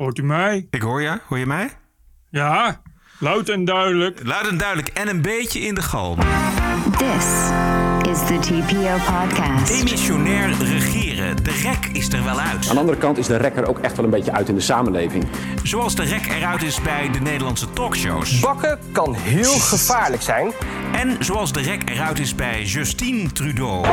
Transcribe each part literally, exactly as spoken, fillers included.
Hoort u mij? Ik hoor je. Hoor je mij? Ja, luid en duidelijk. Luid en duidelijk en een beetje in de galm. This is the T P O podcast. Demissionair regeren. De rek is er wel uit. Aan de andere kant is de rek er ook echt wel een beetje uit in de samenleving. Zoals de rek eruit is bij de Nederlandse talkshows. Bakken kan heel gevaarlijk zijn. En zoals de rek eruit is bij Justin Trudeau.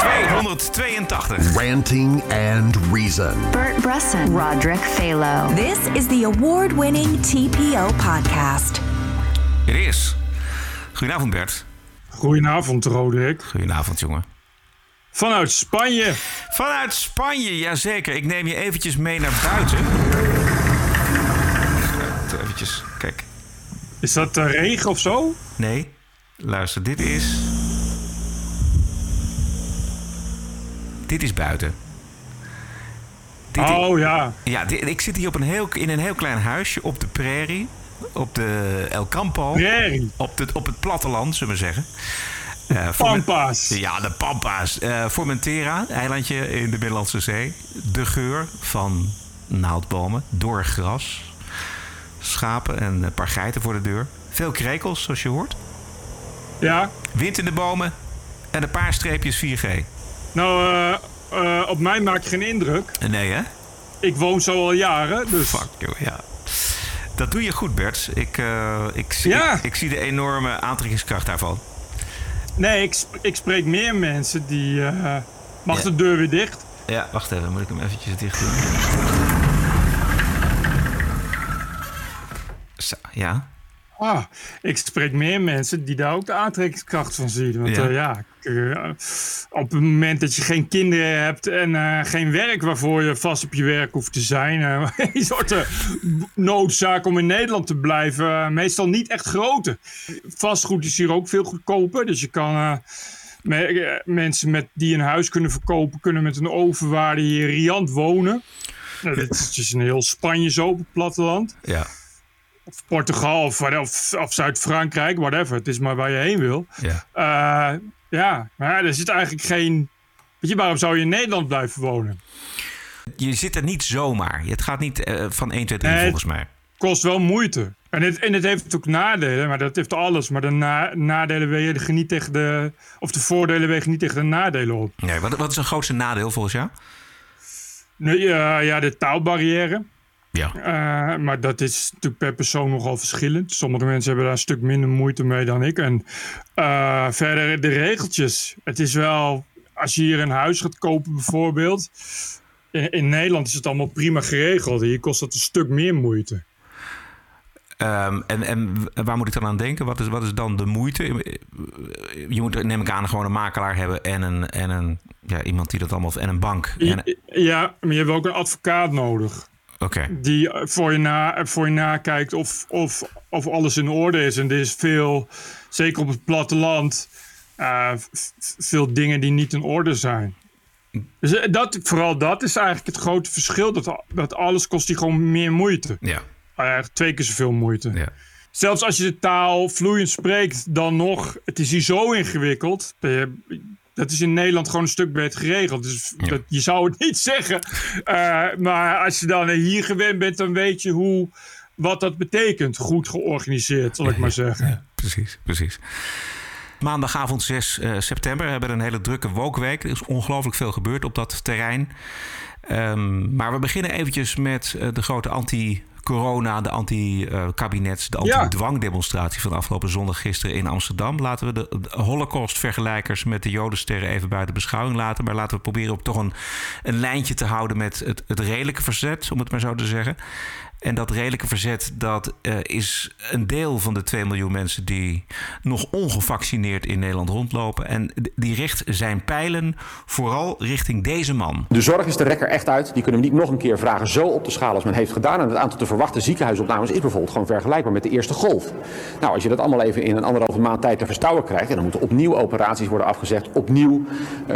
tweehonderdtweeëntachtig. Ranting and Reason. Bert Brussen. Roderick Falo. This is the award-winning T P O podcast. Hier is. Goedenavond, Bert. Goedenavond, Roderick. Goedenavond, jongen. Vanuit Spanje. Vanuit Spanje, jazeker. Ik neem je eventjes mee naar buiten. Uh, eventjes, kijk. Is dat uh, regen of zo? Nee. Luister, dit is... Dit is buiten. Dit oh ik, ja. Ja, dit, ik zit hier op een heel, in een heel klein huisje op de prairie. Op de El Campo. Prairie. Op, de, op het platteland, zullen we zeggen. Uh, Pampas. Formen, ja, de Pampas. Uh, Formentera, eilandje in de Middellandse Zee. De geur van naaldbomen, dor gras. Schapen en een paar geiten voor de deur. Veel krekels, zoals je hoort. Ja. Wind in de bomen en een paar streepjes vier G. Nou, uh, uh, op mij maakt geen indruk. Nee, hè? Ik woon zo al jaren, dus... Fuck, joh, ja. Dat doe je goed, Bert. Ik, uh, ik, zie, ja. ik, ik zie de enorme aantrekkingskracht daarvan. Nee, ik, ik spreek meer mensen die... Uh, mag ja. de deur weer dicht? Ja, wacht even. Moet ik hem eventjes dicht doen? Zo, ja. Ah, ik spreek meer mensen die daar ook de aantrekkingskracht van zien. Want ja, uh, ja uh, op het moment dat je geen kinderen hebt en uh, geen werk waarvoor je vast op je werk hoeft te zijn, uh, een soort uh, noodzaak om in Nederland te blijven, uh, meestal niet echt groter. Vastgoed is hier ook veel goedkoper, dus je kan... Uh, me- uh, mensen met, die een huis kunnen verkopen, kunnen met een overwaarde hier riant wonen. Nou, dit is dus een heel Spanje zo op het platteland. Ja. Of Portugal of, of, of Zuid-Frankrijk, whatever. Het is maar waar je heen wil. Ja. Uh, ja, maar er zit eigenlijk geen... Weet je, waarom zou je in Nederland blijven wonen? Je zit er niet zomaar. Het gaat niet uh, van één, twee, drie nee, volgens mij. Het kost wel moeite. En het, en het heeft ook nadelen, maar dat heeft alles. Maar de na, nadelen wegen je niet tegen de... Of de voordelen wegen niet tegen de nadelen op. Nee, wat, wat is een grootste nadeel volgens jou? Nee, uh, ja, de taalbarrière. Ja. Uh, maar dat is natuurlijk per persoon nogal verschillend. Sommige mensen hebben daar een stuk minder moeite mee dan ik. En uh, verder de regeltjes. Het is wel, als je hier een huis gaat kopen bijvoorbeeld. In, in Nederland is het allemaal prima geregeld. Hier kost dat een stuk meer moeite. Um, en, en waar moet ik dan aan denken? Wat is, wat is dan de moeite? Je moet, neem ik aan, gewoon een makelaar hebben en een, en een ja, iemand die dat allemaal... En een bank. En... Ja, maar je hebt ook een advocaat nodig. Okay. Die voor je, na, voor je nakijkt of, of, of alles in orde is. En er is veel, zeker op het platteland, uh, f- veel dingen die niet in orde zijn. Dus dat, vooral dat is eigenlijk het grote verschil. Dat, dat alles kost die gewoon meer moeite. Ja. Uh, twee keer zoveel moeite. Ja. Zelfs als je de taal vloeiend spreekt, dan nog. Het is hier zo ingewikkeld. Dat is in Nederland gewoon een stuk beter geregeld. Dus ja. dat, je zou het niet zeggen. Uh, maar als je dan hier gewend bent, dan weet je hoe, wat dat betekent. Goed georganiseerd, zal ik ja, maar zeggen. Ja, precies, precies. Maandagavond zes september we hebben een hele drukke wookweek. Er is ongelooflijk veel gebeurd op dat terrein. Um, maar we beginnen eventjes met de grote anti-corona, de anti-kabinets, de anti-dwangdemonstratie van afgelopen zondag gisteren in Amsterdam. Laten we de Holocaust-vergelijkers met de Jodensterren even buiten beschouwing laten. Maar laten we proberen op toch een, een lijntje te houden met het, het redelijke verzet, om het maar zo te zeggen. En dat redelijke verzet, dat uh, is een deel van de twee miljoen mensen die nog ongevaccineerd in Nederland rondlopen. En die richt zijn pijlen vooral richting deze man. De zorg is de rekker echt uit. Die kunnen we niet nog een keer vragen zo op te schalen als men heeft gedaan. En het aantal te verwachten ziekenhuisopnames is bijvoorbeeld gewoon vergelijkbaar met de eerste golf. Nou, als je dat allemaal even in een anderhalve maand tijd te verstouwen krijgt, en dan moeten opnieuw operaties worden afgezegd, opnieuw uh,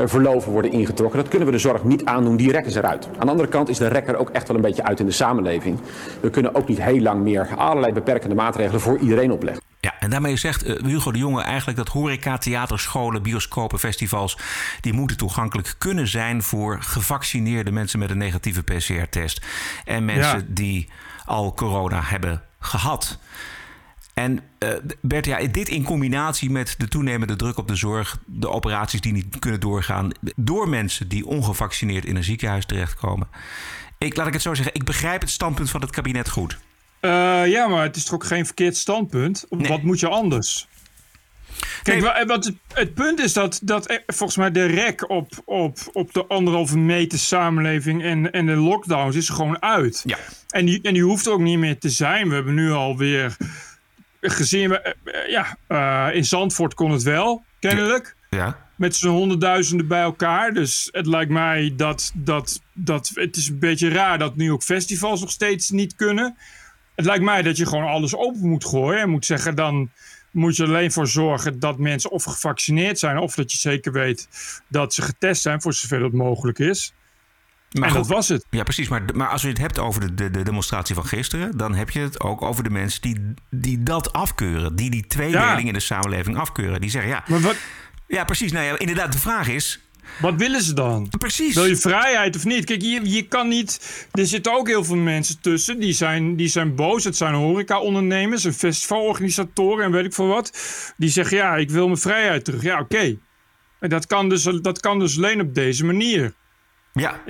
verloven worden ingetrokken. Dat kunnen we de zorg niet aandoen. Die rekken ze eruit. Aan de andere kant is de rekker ook echt wel een beetje uit in de samenleving. We kunnen ook niet heel lang meer allerlei beperkende maatregelen voor iedereen opleggen. Ja, en daarmee zegt uh, Hugo de Jonge eigenlijk dat horeca, theaterscholen, bioscopen, festivals, die moeten toegankelijk kunnen zijn voor gevaccineerde mensen met een negatieve P C R-test. En mensen ja. die al corona hebben gehad. En uh, Bert, ja, dit in combinatie met de toenemende druk op de zorg, de operaties die niet kunnen doorgaan door mensen die ongevaccineerd in een ziekenhuis terechtkomen. Ik, laat ik het zo zeggen, ik begrijp het standpunt van het kabinet goed. Uh, ja, maar het is toch ook geen verkeerd standpunt? Nee. Wat moet je anders? Kijk, nee. wat het, het punt is dat, dat er, volgens mij de rek op, op, op de anderhalve meter samenleving en, en de lockdowns is gewoon uit. Ja. En, die, en die hoeft ook niet meer te zijn. We hebben nu alweer gezien, we, ja, uh, in Zandvoort kon het wel, kennelijk. Ja. Ja. Met z'n honderdduizenden bij elkaar. Dus het lijkt mij dat, dat, dat... Het is een beetje raar dat nu ook festivals nog steeds niet kunnen. Het lijkt mij dat je gewoon alles open moet gooien. En moet zeggen, dan moet je alleen voor zorgen dat mensen of gevaccineerd zijn, of dat je zeker weet dat ze getest zijn, voor zover dat mogelijk is. Maar en goed, dat was het. Ja, precies. Maar, maar als je het hebt over de, de, de demonstratie van gisteren, dan heb je het ook over de mensen die, die dat afkeuren. Die die tweedeling ja. in de samenleving afkeuren. Die zeggen, ja... Maar wat... Ja, precies. Nou ja, inderdaad, de vraag is, wat willen ze dan? Precies. Wil je vrijheid of niet? Kijk, je, je kan niet... Er zitten ook heel veel mensen tussen. Die zijn, die zijn boos. Het zijn horecaondernemers en festivalorganisatoren en weet ik veel wat. Die zeggen, ja, ik wil mijn vrijheid terug. Ja, oké. Okay. En dat kan, dus, dat kan dus alleen op deze manier. Ja.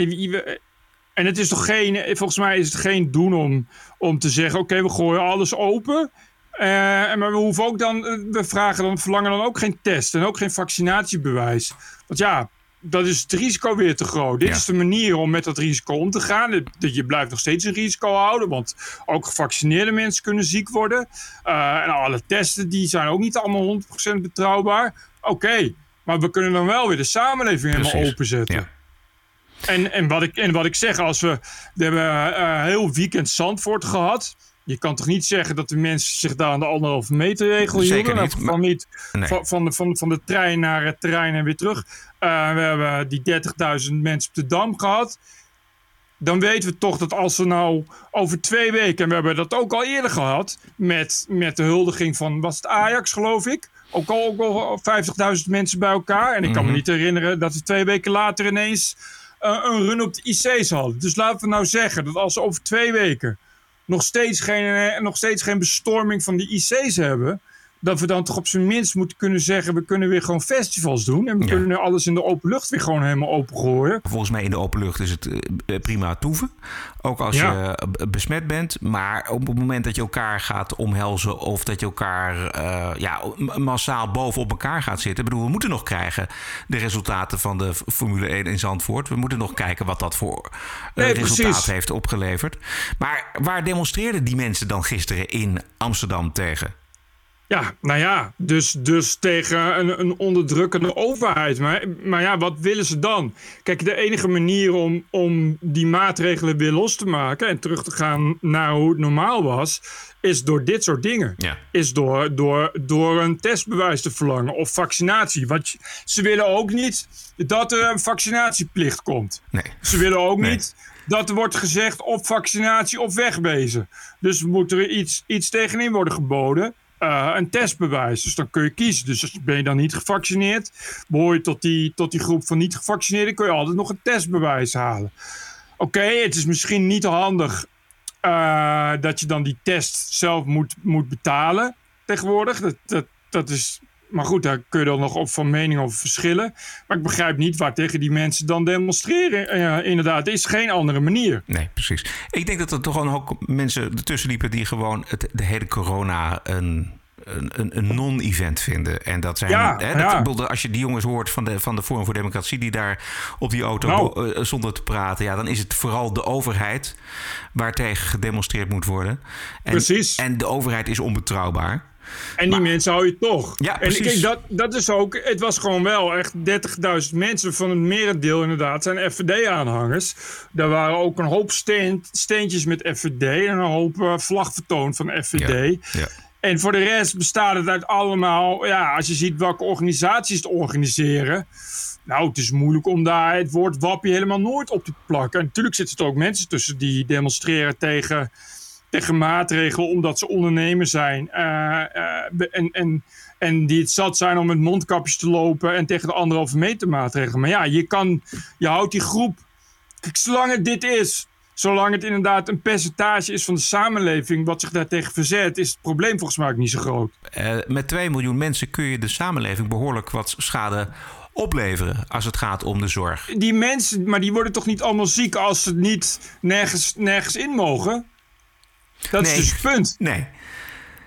En het is toch geen... Volgens mij is het geen doen om, om te zeggen, oké, okay, we gooien alles open. Uh, maar we hoeven ook dan... We vragen dan, verlangen dan ook geen test en ook geen vaccinatiebewijs. Want ja... Dat is het risico weer te groot. Dit ja. is de manier om met dat risico om te gaan. Dat je blijft nog steeds een risico houden. Want ook gevaccineerde mensen kunnen ziek worden. Uh, en alle testen die zijn ook niet allemaal honderd procent betrouwbaar. Oké, okay, maar we kunnen dan wel weer de samenleving Precies. helemaal openzetten. Ja. En, en, wat ik, en wat ik zeg, als we, we hebben uh, heel weekend Zandvoort gehad. Je kan toch niet zeggen dat de mensen zich daar aan de anderhalve meter regel hielden? Niet, van, niet, nee. van, van, de, van, van de trein naar het terrein en weer terug. Uh, we hebben die dertigduizend mensen op de Dam gehad. Dan weten we toch dat als we nou over twee weken... en we hebben dat ook al eerder gehad... met, met de huldiging van, was het Ajax geloof ik? Ook al, ook al vijftigduizend mensen bij elkaar. En ik kan mm-hmm. me niet herinneren dat we twee weken later ineens... Uh, een run op de I C's hadden. Dus laten we nou zeggen dat als we over twee weken... Nog steeds, geen, nog steeds geen bestorming van de I C's hebben... dat we dan toch op zijn minst moeten kunnen zeggen... we kunnen weer gewoon festivals doen... en we ja. kunnen nu alles in de open lucht weer gewoon helemaal opengooien. Volgens mij in de open lucht is het prima toeven. Ook als ja. je besmet bent. Maar op het moment dat je elkaar gaat omhelzen... of dat je elkaar uh, ja, massaal bovenop elkaar gaat zitten... Ik bedoel, we moeten nog krijgen de resultaten van de Formule één in Zandvoort. We moeten nog kijken wat dat voor uh, nee, resultaat precies. heeft opgeleverd. Maar waar demonstreerden die mensen dan gisteren in Amsterdam tegen? Ja, nou ja, dus, dus tegen een, een onderdrukkende overheid. Maar, maar ja, wat willen ze dan? Kijk, de enige manier om, om die maatregelen weer los te maken... en terug te gaan naar hoe het normaal was... is door dit soort dingen. Ja. Is door, door, door een testbewijs te verlangen of vaccinatie. Want ze willen ook niet dat er een vaccinatieplicht komt. Nee. Ze willen ook nee. niet... dat er wordt gezegd op vaccinatie of wegwezen. Dus moet er iets, iets tegenin worden geboden... Uh, een testbewijs. Dus dan kun je kiezen. Dus ben je dan niet gevaccineerd, behoor je tot die, tot die groep van niet-gevaccineerden, kun je altijd nog een testbewijs halen. Oké, okay, het is misschien niet handig uh, dat je dan die test zelf moet, moet betalen tegenwoordig. Dat, dat, dat is, maar goed, daar kun je dan nog op van mening over verschillen. Maar ik begrijp niet waar tegen die mensen dan demonstreren. Uh, inderdaad, er is geen andere manier. Nee, precies. Ik denk dat er toch gewoon ook mensen ertussen liepen die gewoon het, de hele corona een... Een, een non-event vinden. En dat zijn. Ja, hè, dat, ja. Als je die jongens hoort van de, van de Forum voor Democratie, die daar op die auto nou. uh, zonder te praten. Ja, dan is het vooral de overheid waartegen gedemonstreerd moet worden. En, precies. En de overheid is onbetrouwbaar. En maar, die mensen hou je toch. Ja, en kijk, dat, dat is ook. Het was gewoon wel echt dertigduizend mensen. Van het merendeel inderdaad zijn F V D-aanhangers. Daar waren ook een hoop steent, steentjes met F V D en een hoop uh, vlagvertoon van F V D. Ja. ja. En voor de rest bestaat het uit allemaal... Ja, als je ziet welke organisaties het organiseren... Nou, het is moeilijk om daar het woord wappie helemaal nooit op te plakken. En natuurlijk zitten er ook mensen tussen die demonstreren tegen... tegen maatregelen omdat ze ondernemer zijn. Uh, uh, en, en, en die het zat zijn om met mondkapjes te lopen en tegen de anderhalve meter maatregelen. Maar ja, je kan, je houdt die groep. Kijk, zolang het dit is, zolang het inderdaad een percentage is van de samenleving wat zich daartegen verzet, is het probleem volgens mij ook niet zo groot. Uh, met twee miljoen mensen kun je de samenleving behoorlijk wat schade opleveren als het gaat om de zorg. Die mensen, maar die worden toch niet allemaal ziek als ze niet nergens, nergens in mogen? Dat nee. is dus het punt. Nee.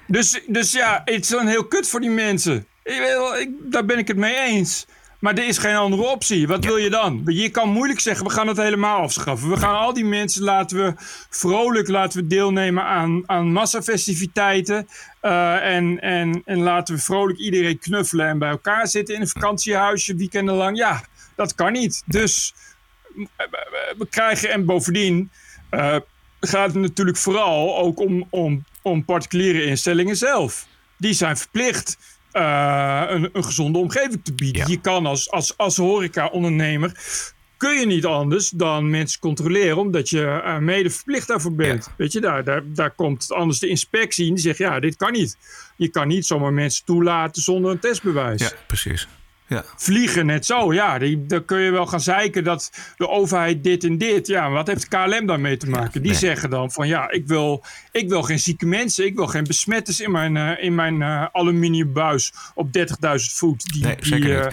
Dus, dus ja, het is dan heel kut voor die mensen. Ik, ik, daar ben ik het mee eens. Maar er is geen andere optie. Wat ja. wil je dan? Je kan moeilijk zeggen, we gaan het helemaal afschaffen. We gaan al die mensen laten we vrolijk laten we deelnemen aan, aan massafestiviteiten. Uh, en, en, en laten we vrolijk iedereen knuffelen en bij elkaar zitten in een vakantiehuisje weekenden lang. Ja, dat kan niet. Dus we krijgen en bovendien uh, gaat het natuurlijk vooral ook om, om, om particuliere instellingen zelf. Die zijn verplicht Uh, een, een gezonde omgeving te bieden. Ja. Je kan als, als, als horeca-ondernemer kun je niet anders dan mensen controleren, omdat je uh, mede verplicht daarvoor bent. Ja. Weet je, daar, daar, daar komt anders de inspectie en die zegt, ja, dit kan niet. Je kan niet zomaar mensen toelaten zonder een testbewijs. Ja, precies. Ja. Vliegen, net zo. Ja, die, dan kun je wel gaan zeiken dat de overheid dit en dit. Ja, maar wat heeft de K L M daarmee te maken? Die nee. zeggen dan van ja, ik wil, ik wil geen zieke mensen. Ik wil geen besmetters in mijn, uh, in mijn uh, aluminiumbuis op dertigduizend voet. Die, nee, die, uh,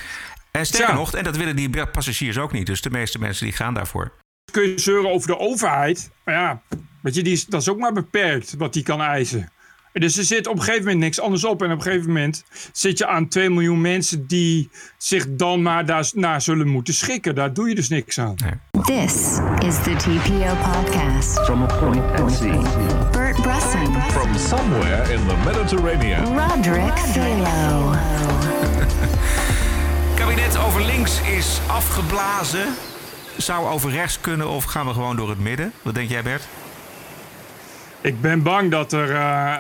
en sterker ja. nog, en dat willen die passagiers ook niet. Dus de meeste mensen die gaan daarvoor. Kun je zeuren over de overheid. Maar ja, weet je, die is, dat is ook maar beperkt wat die kan eisen. Dus er zit op een gegeven moment niks anders op. En op een gegeven moment zit je aan twee miljoen mensen die zich dan maar daarna zullen moeten schikken. Daar doe je dus niks aan. Nee. This is the T P O podcast. From a point at sea. Bert Brussen. From somewhere in the Mediterranean. Roderick Falo. Kabinet over links is afgeblazen. Zou over rechts kunnen of gaan we gewoon door het midden? Wat denk jij, Bert? Ik ben bang dat er uh,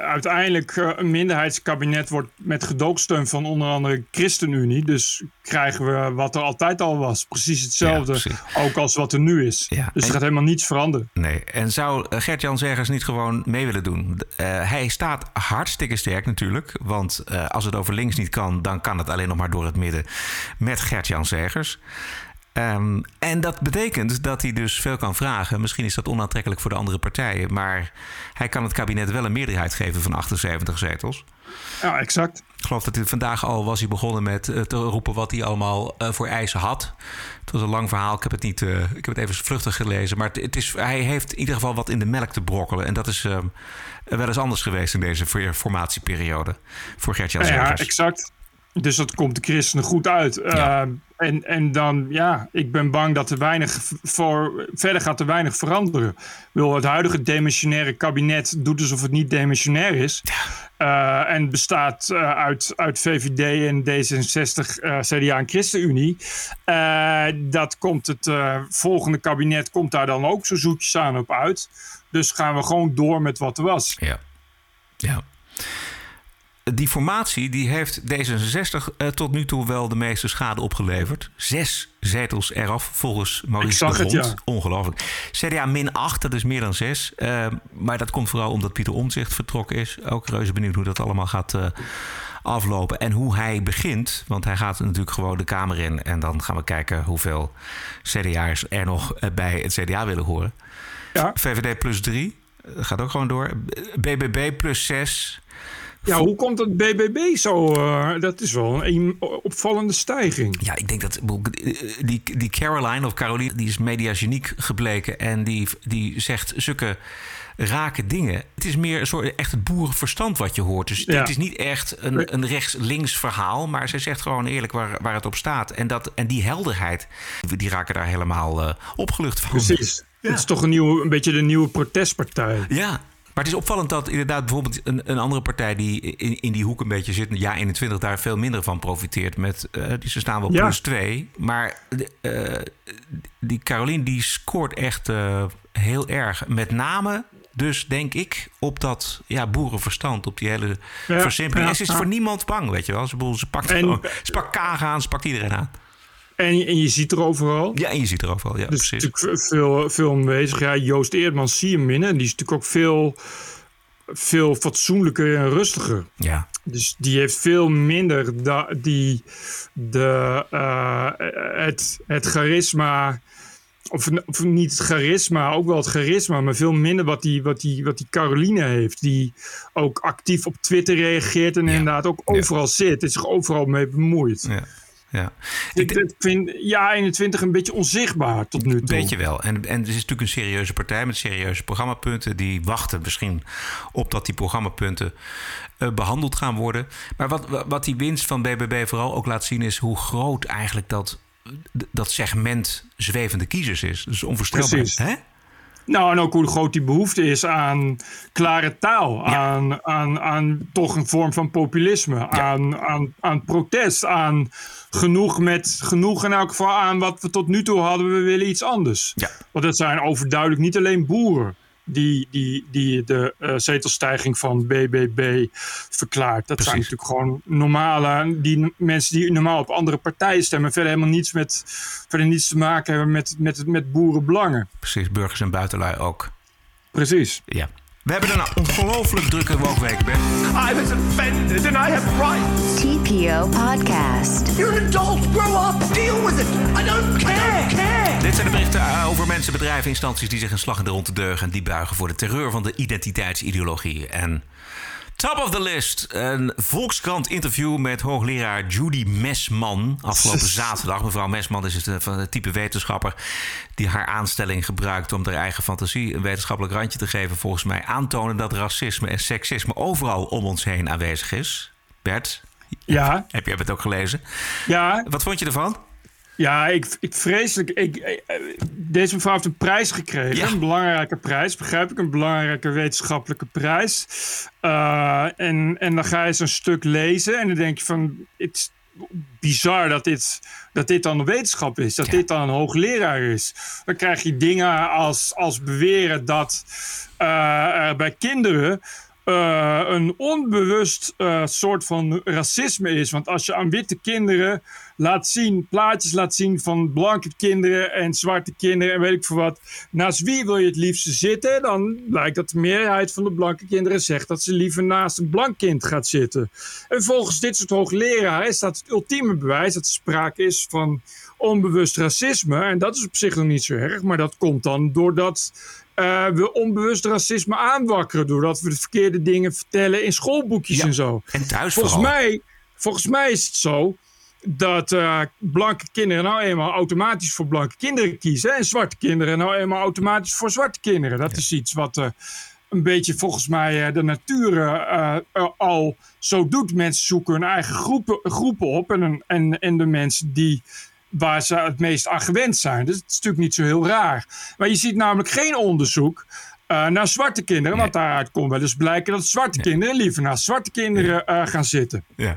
uiteindelijk uh, een minderheidskabinet wordt met gedoogsteun van onder andere ChristenUnie. Dus krijgen we wat er altijd al was. Precies hetzelfde, ja, precies. Ook als wat er nu is. Ja. Dus er en, gaat helemaal niets veranderen. Nee. En zou Gert-Jan Segers niet gewoon mee willen doen? Uh, hij staat hartstikke sterk natuurlijk. Want uh, als het over links niet kan, dan kan het alleen nog maar door het midden met Gert-Jan Segers. Um, en dat betekent dat hij dus veel kan vragen. Misschien is dat onaantrekkelijk voor de andere partijen. Maar hij kan het kabinet wel een meerderheid geven van achtenzeventig zetels. Ja, exact. Ik geloof dat hij vandaag al was hij begonnen met uh, te roepen wat hij allemaal uh, voor eisen had. Het was een lang verhaal. Ik heb het, niet, uh, ik heb het even vluchtig gelezen. Maar het, het is, hij heeft in ieder geval wat in de melk te brokkelen. En dat is uh, wel eens anders geweest in deze formatieperiode voor Gert-Jan Segers. Ja, exact. Dus dat komt de christenen goed uit. Ja. Uh, en, en dan, ja, ik ben bang dat er weinig voor... Verder gaat er weinig veranderen. Ik bedoel, het huidige demissionaire kabinet doet alsof het niet demissionair is. Uh, en bestaat uh, uit, uit V V D en D zesenzestig, uh, C D A en ChristenUnie. Uh, dat komt het uh, volgende kabinet komt daar dan ook zo zoetjes aan op uit. Dus gaan we gewoon door met wat er was. Ja, ja. Die formatie die heeft D zesenzestig uh, tot nu toe wel de meeste schade opgeleverd. Zes zetels eraf, volgens Maurice de Hond. Ja. Ongelooflijk. C D A min acht, dat is meer dan zes. Uh, maar dat komt vooral omdat Pieter Omtzigt vertrokken is. Ook reuze benieuwd hoe dat allemaal gaat uh, aflopen. En hoe hij begint, want hij gaat natuurlijk gewoon de Kamer in. En dan gaan we kijken hoeveel C D A'ers er nog uh, bij het C D A willen horen. Ja. V V D plus drie, dat gaat ook gewoon door. B B B plus zes... Ja, hoe komt dat B B B zo? Uh, dat is wel een opvallende stijging. Ja, ik denk dat die, die Carolien of Carolien, die is mediageniek gebleken. En die, die zegt zulke rake dingen. Het is meer een soort echt het boerenverstand wat je hoort. Dus ja. Het is niet echt een, een rechts-links verhaal. Maar zij zegt gewoon eerlijk waar, waar het op staat. En, dat, en die helderheid, die raken daar helemaal uh, opgelucht van. Precies. Ja. Het is toch een, nieuwe, een beetje de nieuwe protestpartij. Ja. Maar het is opvallend dat inderdaad bijvoorbeeld een, een andere partij die in, in die hoek een beetje zit, ja, eenentwintig daar veel minder van profiteert. Met, uh, ze staan wel plus twee. Ja. Maar uh, die Carolien die scoort echt uh, heel erg. Met name dus denk ik op dat ja, boerenverstand, op die hele ja, versimpeling. Ja, en ze is ja. voor niemand bang, weet je wel. Ze, ze pakt, en, gewoon, ze pakt Kaag aan, ze pakt iedereen aan. En, en je ziet er overal. Ja, en je ziet er overal, ja, dus precies. Er is natuurlijk veel, veel aanwezig. Ja, Joost Eerdmans zie je minder. Die is natuurlijk ook veel, veel fatsoenlijker en rustiger. Ja. Dus die heeft veel minder da- die, de, uh, het, het charisma... Of, of niet het charisma, ook wel het charisma... maar veel minder wat die, wat die, wat die Carolien heeft... die ook actief op Twitter reageert... en ja. inderdaad ook overal ja. zit... en zich overal mee bemoeit. Ja. Ja. Ik, ik vind ja eenentwintig een beetje onzichtbaar tot nu toe. Een beetje wel. En, en het is natuurlijk een serieuze partij met serieuze programmapunten. Die wachten misschien op dat die programmapunten uh, behandeld gaan worden. Maar wat, wat die winst van B B B vooral ook laat zien... is hoe groot eigenlijk dat, dat segment zwevende kiezers is. Dat is onvoorstelbaar. Precies. Hè? Nou, en ook hoe groot die behoefte is aan klare taal. Ja. Aan, aan, aan toch een vorm van populisme. Ja. Aan, aan, aan protest. Aan genoeg met genoeg in elk geval aan wat we tot nu toe hadden. We willen iets anders. Ja. Want dat zijn overduidelijk niet alleen boeren. Die, die, die de uh, zetelstijging van B B B verklaart. Dat Precies. zijn natuurlijk gewoon normale... Die, mensen die normaal op andere partijen stemmen... verder helemaal niets, met, verder niets te maken hebben met, met, met boerenbelangen. Precies, burgers en buitenlui ook. Precies. Ja. We hebben een ongelooflijk drukke woonweek, Ben. I was offended and I have rights. T P O Podcast. You're an adult, grow up, deal with it. I don't care. I don't care. Dit zijn de berichten over mensen, bedrijven, instanties die zich een slag in de ronde deugen en die buigen voor de terreur van de identiteitsideologie. En top of the list, een Volkskrant interview met hoogleraar Judy Mesman afgelopen zaterdag. Mevrouw Mesman is het, van het type wetenschapper die haar aanstelling gebruikt om haar eigen fantasie een wetenschappelijk randje te geven. Volgens mij aantonen dat racisme en seksisme overal om ons heen aanwezig is. Bert, ja. heb, heb jij het ook gelezen? Ja. Wat vond je ervan? Ja, ik, ik vreselijk. Ik, ik, deze mevrouw heeft een prijs gekregen. Ja. Een belangrijke prijs, begrijp ik. Een belangrijke wetenschappelijke prijs. Uh, en, en dan ga je zo'n stuk lezen. En dan denk je van... Het is bizar dat dit, dat dit dan de wetenschap is. Dat ja. dit dan een hoogleraar is. Dan krijg je dingen als, als beweren dat uh, er bij kinderen... Uh, een onbewust uh, soort van racisme is. Want als je aan witte kinderen laat zien, plaatjes laat zien van blanke kinderen en zwarte kinderen en weet ik veel wat, naast wie wil je het liefste zitten? Dan lijkt dat de meerderheid van de blanke kinderen zegt dat ze liever naast een blank kind gaat zitten. En volgens dit soort hoogleraren is dat het ultieme bewijs dat er sprake is van onbewust racisme. En dat is op zich nog niet zo erg, maar dat komt dan doordat Uh, we onbewust racisme aanwakkeren... doordat we de verkeerde dingen vertellen in schoolboekjes ja, en zo. En thuis volgens mij, volgens mij is het zo... dat uh, blanke kinderen nou eenmaal automatisch voor blanke kinderen kiezen... en zwarte kinderen nou eenmaal automatisch voor zwarte kinderen. Dat ja. is iets wat uh, een beetje volgens mij uh, de natuur uh, uh, al zo doet. Mensen zoeken hun eigen groepen, groepen op... En, en, en de mensen die... waar ze het meest aan gewend zijn. Dus het is natuurlijk niet zo heel raar. Maar je ziet namelijk geen onderzoek uh, naar zwarte kinderen. Nee. Want daaruit komt wel eens blijken dat zwarte nee. kinderen... liever naar zwarte kinderen uh, gaan zitten. Ja.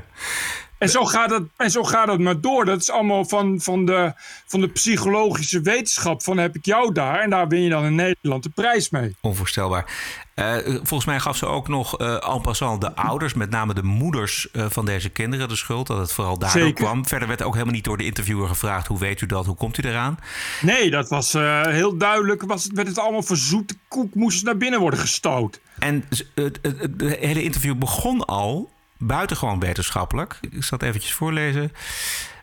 En zo gaat dat, en zo gaat dat maar door. Dat is allemaal van, van, de, van de psychologische wetenschap. Van heb ik jou daar. En daar win je dan in Nederland de prijs mee. Onvoorstelbaar. Uh, volgens mij gaf ze ook nog uh, en passant de ouders, met name de moeders uh, van deze kinderen, de schuld. Dat het vooral daardoor Zeker. kwam. Verder werd ook helemaal niet door de interviewer gevraagd: hoe weet u dat? Hoe komt u eraan? Nee, dat was uh, heel duidelijk. Was het, werd het allemaal voor zoete koek, moest het naar binnen worden gestoot. En uh, uh, het hele interview begon al buitengewoon wetenschappelijk. Ik zal het eventjes voorlezen.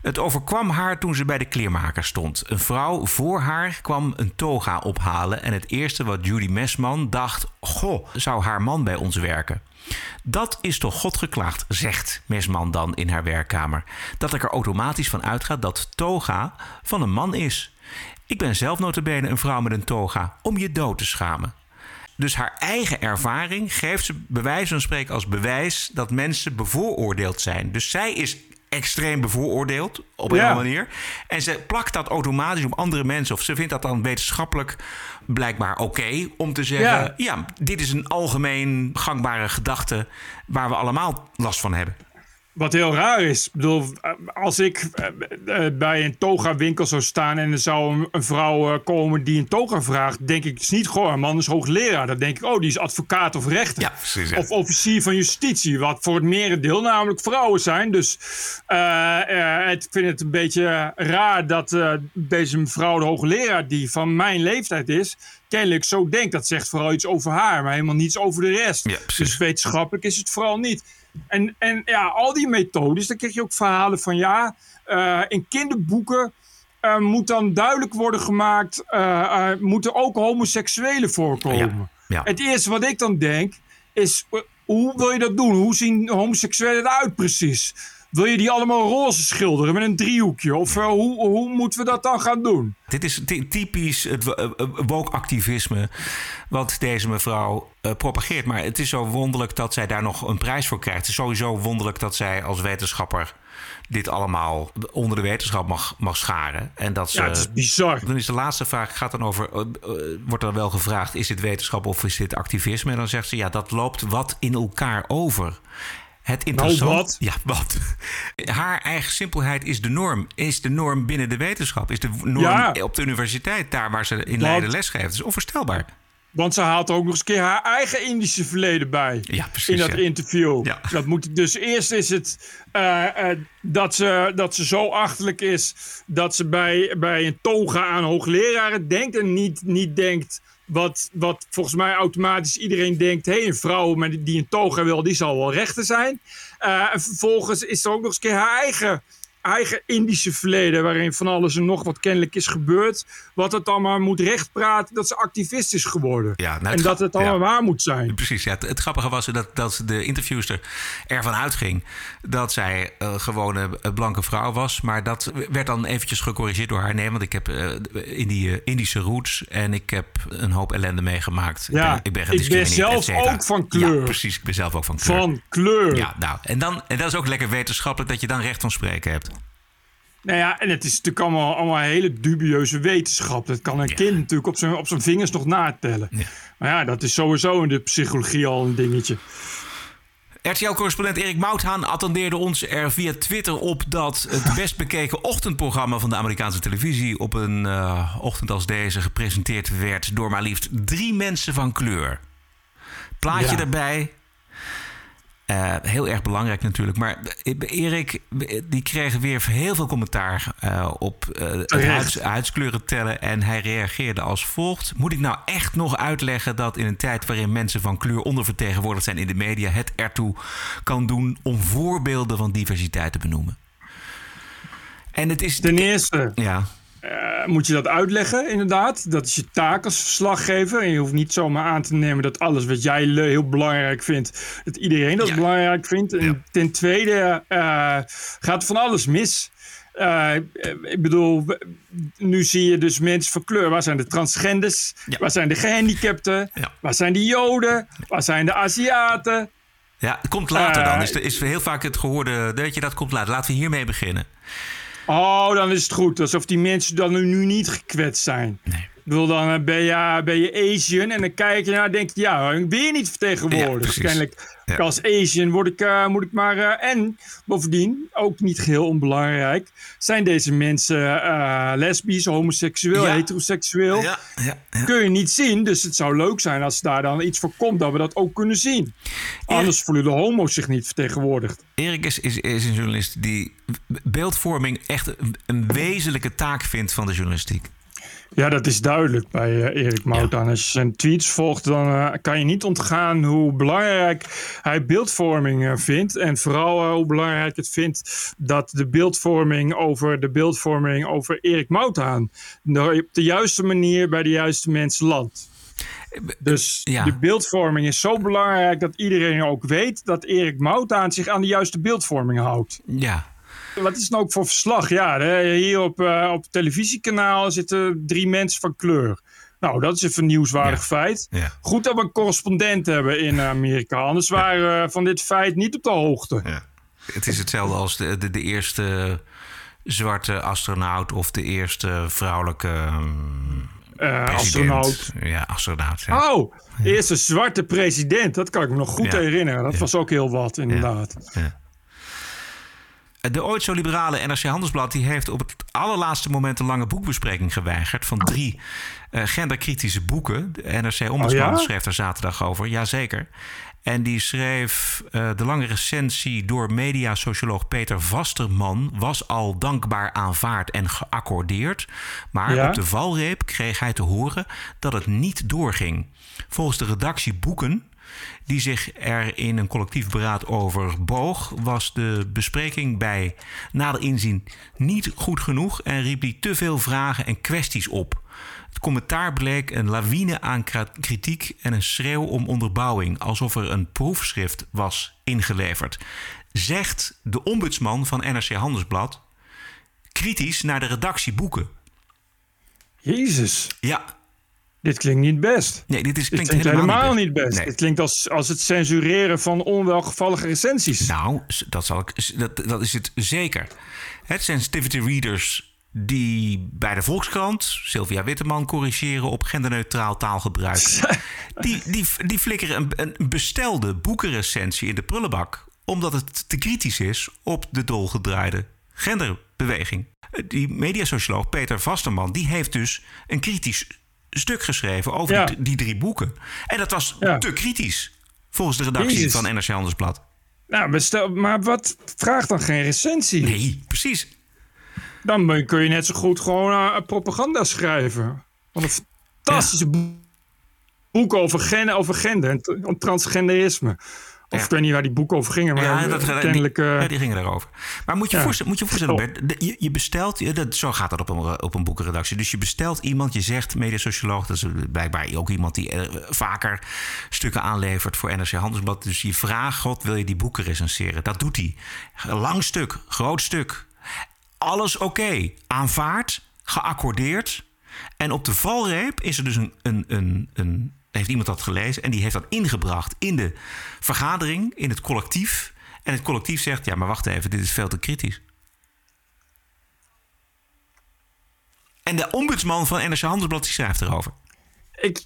Het overkwam haar toen ze bij de kleermaker stond. Een vrouw voor haar kwam een toga ophalen... en het eerste wat Judy Mesman dacht... goh, zou haar man bij ons werken? Dat is toch God geklaagd, zegt Mesman dan in haar werkkamer. Dat ik er automatisch van uitga dat toga van een man is. Ik ben zelf nota bene een vrouw met een toga om je dood te schamen. Dus haar eigen ervaring geeft ze bij wijze van spreken als bewijs... dat mensen bevooroordeeld zijn. Dus zij is extreem bevooroordeeld op een ja. andere manier. En ze plakt dat automatisch op andere mensen. Of ze vindt dat dan wetenschappelijk blijkbaar oké okay, om te zeggen... Ja. ja, dit is een algemeen gangbare gedachte waar we allemaal last van hebben. Wat heel raar is. Ik bedoel, als ik bij een toga winkel zou staan en er zou een vrouw komen die een toga vraagt, denk ik, het is niet gewoon een man, is hoogleraar. Dan denk ik, oh, die is advocaat of rechter. Ja, precies, ja. Of officier van justitie, wat voor het merendeel namelijk vrouwen zijn. Dus uh, uh, ik vind het een beetje raar dat uh, deze mevrouw de hoogleraar, die van mijn leeftijd is, kennelijk zo denkt. Dat zegt vooral iets over haar, maar helemaal niets over de rest. Ja, dus wetenschappelijk is het vooral niet. En, en ja, al die methodes, dan krijg je ook verhalen van ja, uh, in kinderboeken uh, moet dan duidelijk worden gemaakt, uh, uh, moeten ook homoseksuelen voorkomen. Ja, ja. Het eerste wat ik dan denk is, uh, hoe wil je dat doen? Hoe zien homoseksuelen eruit precies? Wil je die allemaal roze schilderen met een driehoekje? Of uh, hoe, hoe moeten we dat dan gaan doen? Dit is ty- typisch het uh, woke activisme wat deze mevrouw uh, propageert. Maar het is zo wonderlijk dat zij daar nog een prijs voor krijgt. Het is sowieso wonderlijk dat zij als wetenschapper dit allemaal onder de wetenschap mag, mag scharen. En dat ze, ja, het is bizar. Dan is de laatste vraag, gaat dan over, uh, uh, wordt dan wel gevraagd, is dit wetenschap of is dit activisme? En dan zegt ze, ja, dat loopt wat in elkaar over. Het interessant... Nou, wat? Ja, wat? Haar eigen simpelheid is de norm. Is de norm binnen de wetenschap. Is de norm ja. op de universiteit, daar waar ze in want, Leiden lesgeeft. Dat is onvoorstelbaar. Want ze haalt er ook nog eens een keer haar eigen Indische verleden bij. Ja, precies. In dat ja. interview. Ja. Dat moet, dus eerst is het uh, uh, dat, ze, dat ze zo achterlijk is dat ze bij, bij een toga aan hoogleraren denkt en niet, niet denkt... Wat, wat volgens mij automatisch iedereen denkt... hé, hey, een vrouw met, die een toga wil, die zal wel rechter zijn. Uh, en vervolgens is er ook nog eens een keer haar eigen, eigen Indische verleden... waarin van alles en nog wat kennelijk is gebeurd... wat het allemaal moet rechtpraten dat ze activist is geworden. Ja, nou, en dat grap, het allemaal ja, waar moet zijn. Precies, ja. Het, het grappige was dat, dat de interviewster ervan uitging... dat zij uh, gewoon een gewone blanke vrouw was... maar dat werd dan eventjes gecorrigeerd door haar. Nee, want ik heb uh, in die uh, Indische roots... en ik heb een hoop ellende meegemaakt. Ja, ik ben, ik ben gediscrimineerd, et cetera. Ik ben zelf ook van kleur. Ja, precies, ik ben zelf ook van kleur. Van kleur. Ja, nou, en, dan, en dat is ook lekker wetenschappelijk... dat je dan recht van spreken hebt. Nou ja, en het is natuurlijk allemaal, allemaal hele dubieuze wetenschap. Dat kan een ja. kind natuurlijk op zijn, op zijn vingers nog natellen. Ja. Maar ja, dat is sowieso in de psychologie al een dingetje. R T L-correspondent Erik Mouthaan attendeerde ons er via Twitter op... dat het best bekeken ochtendprogramma van de Amerikaanse televisie... op een uh, ochtend als deze gepresenteerd werd... door maar liefst drie mensen van kleur. Plaatje daarbij... Ja. Uh, heel erg belangrijk natuurlijk. Maar Erik, die kreeg weer heel veel commentaar uh, op uh, het huids, huidskleuren tellen. En hij reageerde als volgt. Moet ik nou echt nog uitleggen dat in een tijd waarin mensen van kleur ondervertegenwoordigd zijn in de media... het ertoe kan doen om voorbeelden van diversiteit te benoemen? En het is... Ten eerste... Ja. Uh, moet je dat uitleggen, inderdaad. Dat is je taak als verslaggever. En je hoeft niet zomaar aan te nemen dat alles wat jij le- heel belangrijk vindt... dat iedereen dat ja. belangrijk vindt. En ja. ten tweede uh, gaat van alles mis. Uh, ik bedoel, nu zie je dus mensen van kleur. Waar zijn de transgenders? Ja. Waar zijn de gehandicapten? Ja. Waar zijn de Joden? Waar zijn de Aziaten? Ja, het komt later uh, dan. Is, is heel vaak het gehoorde... Weet je, dat komt later. Laten we hiermee beginnen. Oh, dan is het goed. Alsof die mensen dan nu niet gekwetst zijn. Nee. Ik bedoel, dan ben je, ben je Asian en dan kijk je naar en denk je... ja, ik ben je niet vertegenwoordigd. Ja, kennelijk ja. als Asian word ik, uh, moet ik maar... Uh, en bovendien, ook niet geheel onbelangrijk... zijn deze mensen uh, lesbisch, homoseksueel, ja. heteroseksueel. Ja, ja, ja. Kun je niet zien, dus het zou leuk zijn als daar dan iets voor komt... dat we dat ook kunnen zien. Erik, anders voelen de homo's zich niet vertegenwoordigd. Erik is, is, is een journalist die beeldvorming echt een wezenlijke taak vindt van de journalistiek. Ja, dat is duidelijk bij uh, Erik Mouthaan. Ja. Als je zijn tweets volgt, dan uh, kan je niet ontgaan hoe belangrijk hij beeldvorming uh, vindt. En vooral uh, hoe belangrijk het vindt dat de beeldvorming over de beeldvorming over Erik Mouthaan op de juiste manier bij de juiste mensen landt. Dus ja. de beeldvorming is zo belangrijk dat iedereen ook weet dat Erik Mouthaan zich aan de juiste beeldvorming houdt. Ja. Wat is het nou ook voor verslag? Ja, hier op, uh, op het televisiekanaal zitten drie mensen van kleur. Nou, dat is even een nieuwswaardig ja. feit. Ja. Goed dat we een correspondent hebben in Amerika. Anders waren we uh, van dit feit niet op de hoogte. Ja. Het is hetzelfde als de, de, de eerste zwarte astronaut... of de eerste vrouwelijke um, uh, astronaut. Ja, astronaut. Ja. Oh, ja. Eerste zwarte president. Dat kan ik me nog goed ja. herinneren. Dat ja. was ook heel wat, inderdaad. Ja. Ja. De ooit zo liberale N R C Handelsblad die heeft op het allerlaatste moment een lange boekbespreking geweigerd van drie uh, genderkritische boeken. De N R C Ombudsman oh ja? schreef er zaterdag over, jazeker. En die schreef uh, de lange recensie door mediasocioloog Peter Vasterman was al dankbaar aanvaard en geaccordeerd. Maar ja? op de valreep kreeg hij te horen dat het niet doorging. Volgens de redactie Boeken, die zich er in een collectief beraad over boog, was de bespreking bij nader inzien niet goed genoeg en riep die te veel vragen en kwesties op. Het commentaar bleek een lawine aan kritiek en een schreeuw om onderbouwing, alsof er een proefschrift was ingeleverd. Zegt de ombudsman van N R C Handelsblad kritisch naar de redactie Boeken. Jezus. Ja. Dit klinkt niet best. Nee, dit is, klinkt, dit klinkt helemaal, helemaal niet best. Dit nee. Het klinkt als, als het censureren van onwelgevallige recensies. Nou, dat, zal ik, dat, dat is het zeker. Het sensitivity readers die bij de Volkskrant Sylvia Witteman corrigeren op genderneutraal taalgebruik. die, die, die flikkeren een, een bestelde boekenrecensie in de prullenbak, omdat het te kritisch is op de dolgedraaide genderbeweging. Die mediasocioloog Peter Vasterman die heeft dus een kritisch stuk geschreven over ja. die, die drie boeken. En dat was ja. te kritisch, volgens de redactie Jezus. van N R C Handelsblad. Nou, bestel, maar wat vraagt dan geen recensie? Nee, precies. Dan kun je net zo goed gewoon uh, propaganda schrijven. Want een fantastische ja. boek over, gen, over gender en transgenderisme. Of ja. ik weet niet waar die boeken over gingen, maar ja, dat, kennelijk... Die, uh, ja, die gingen daarover. Maar moet je ja. voorstellen, moet je, voorstellen Bert, je, je bestelt... Dat, zo gaat dat op een, op een boekenredactie. Dus je bestelt iemand, je zegt mediasocioloog... dat is blijkbaar ook iemand die uh, vaker stukken aanlevert voor N R C Handelsblad. Dus je vraagt, God, wil je die boeken recenseren? Dat doet hij. Lang stuk, groot stuk. Alles oké. Okay. Aanvaard, geaccordeerd. En op de valreep is er dus een... een, een, een heeft iemand dat gelezen en die heeft dat ingebracht in de vergadering, in het collectief. En het collectief zegt, ja, maar wacht even, dit is veel te kritisch. En de ombudsman van N R C Handelsblad die schrijft erover. Ik,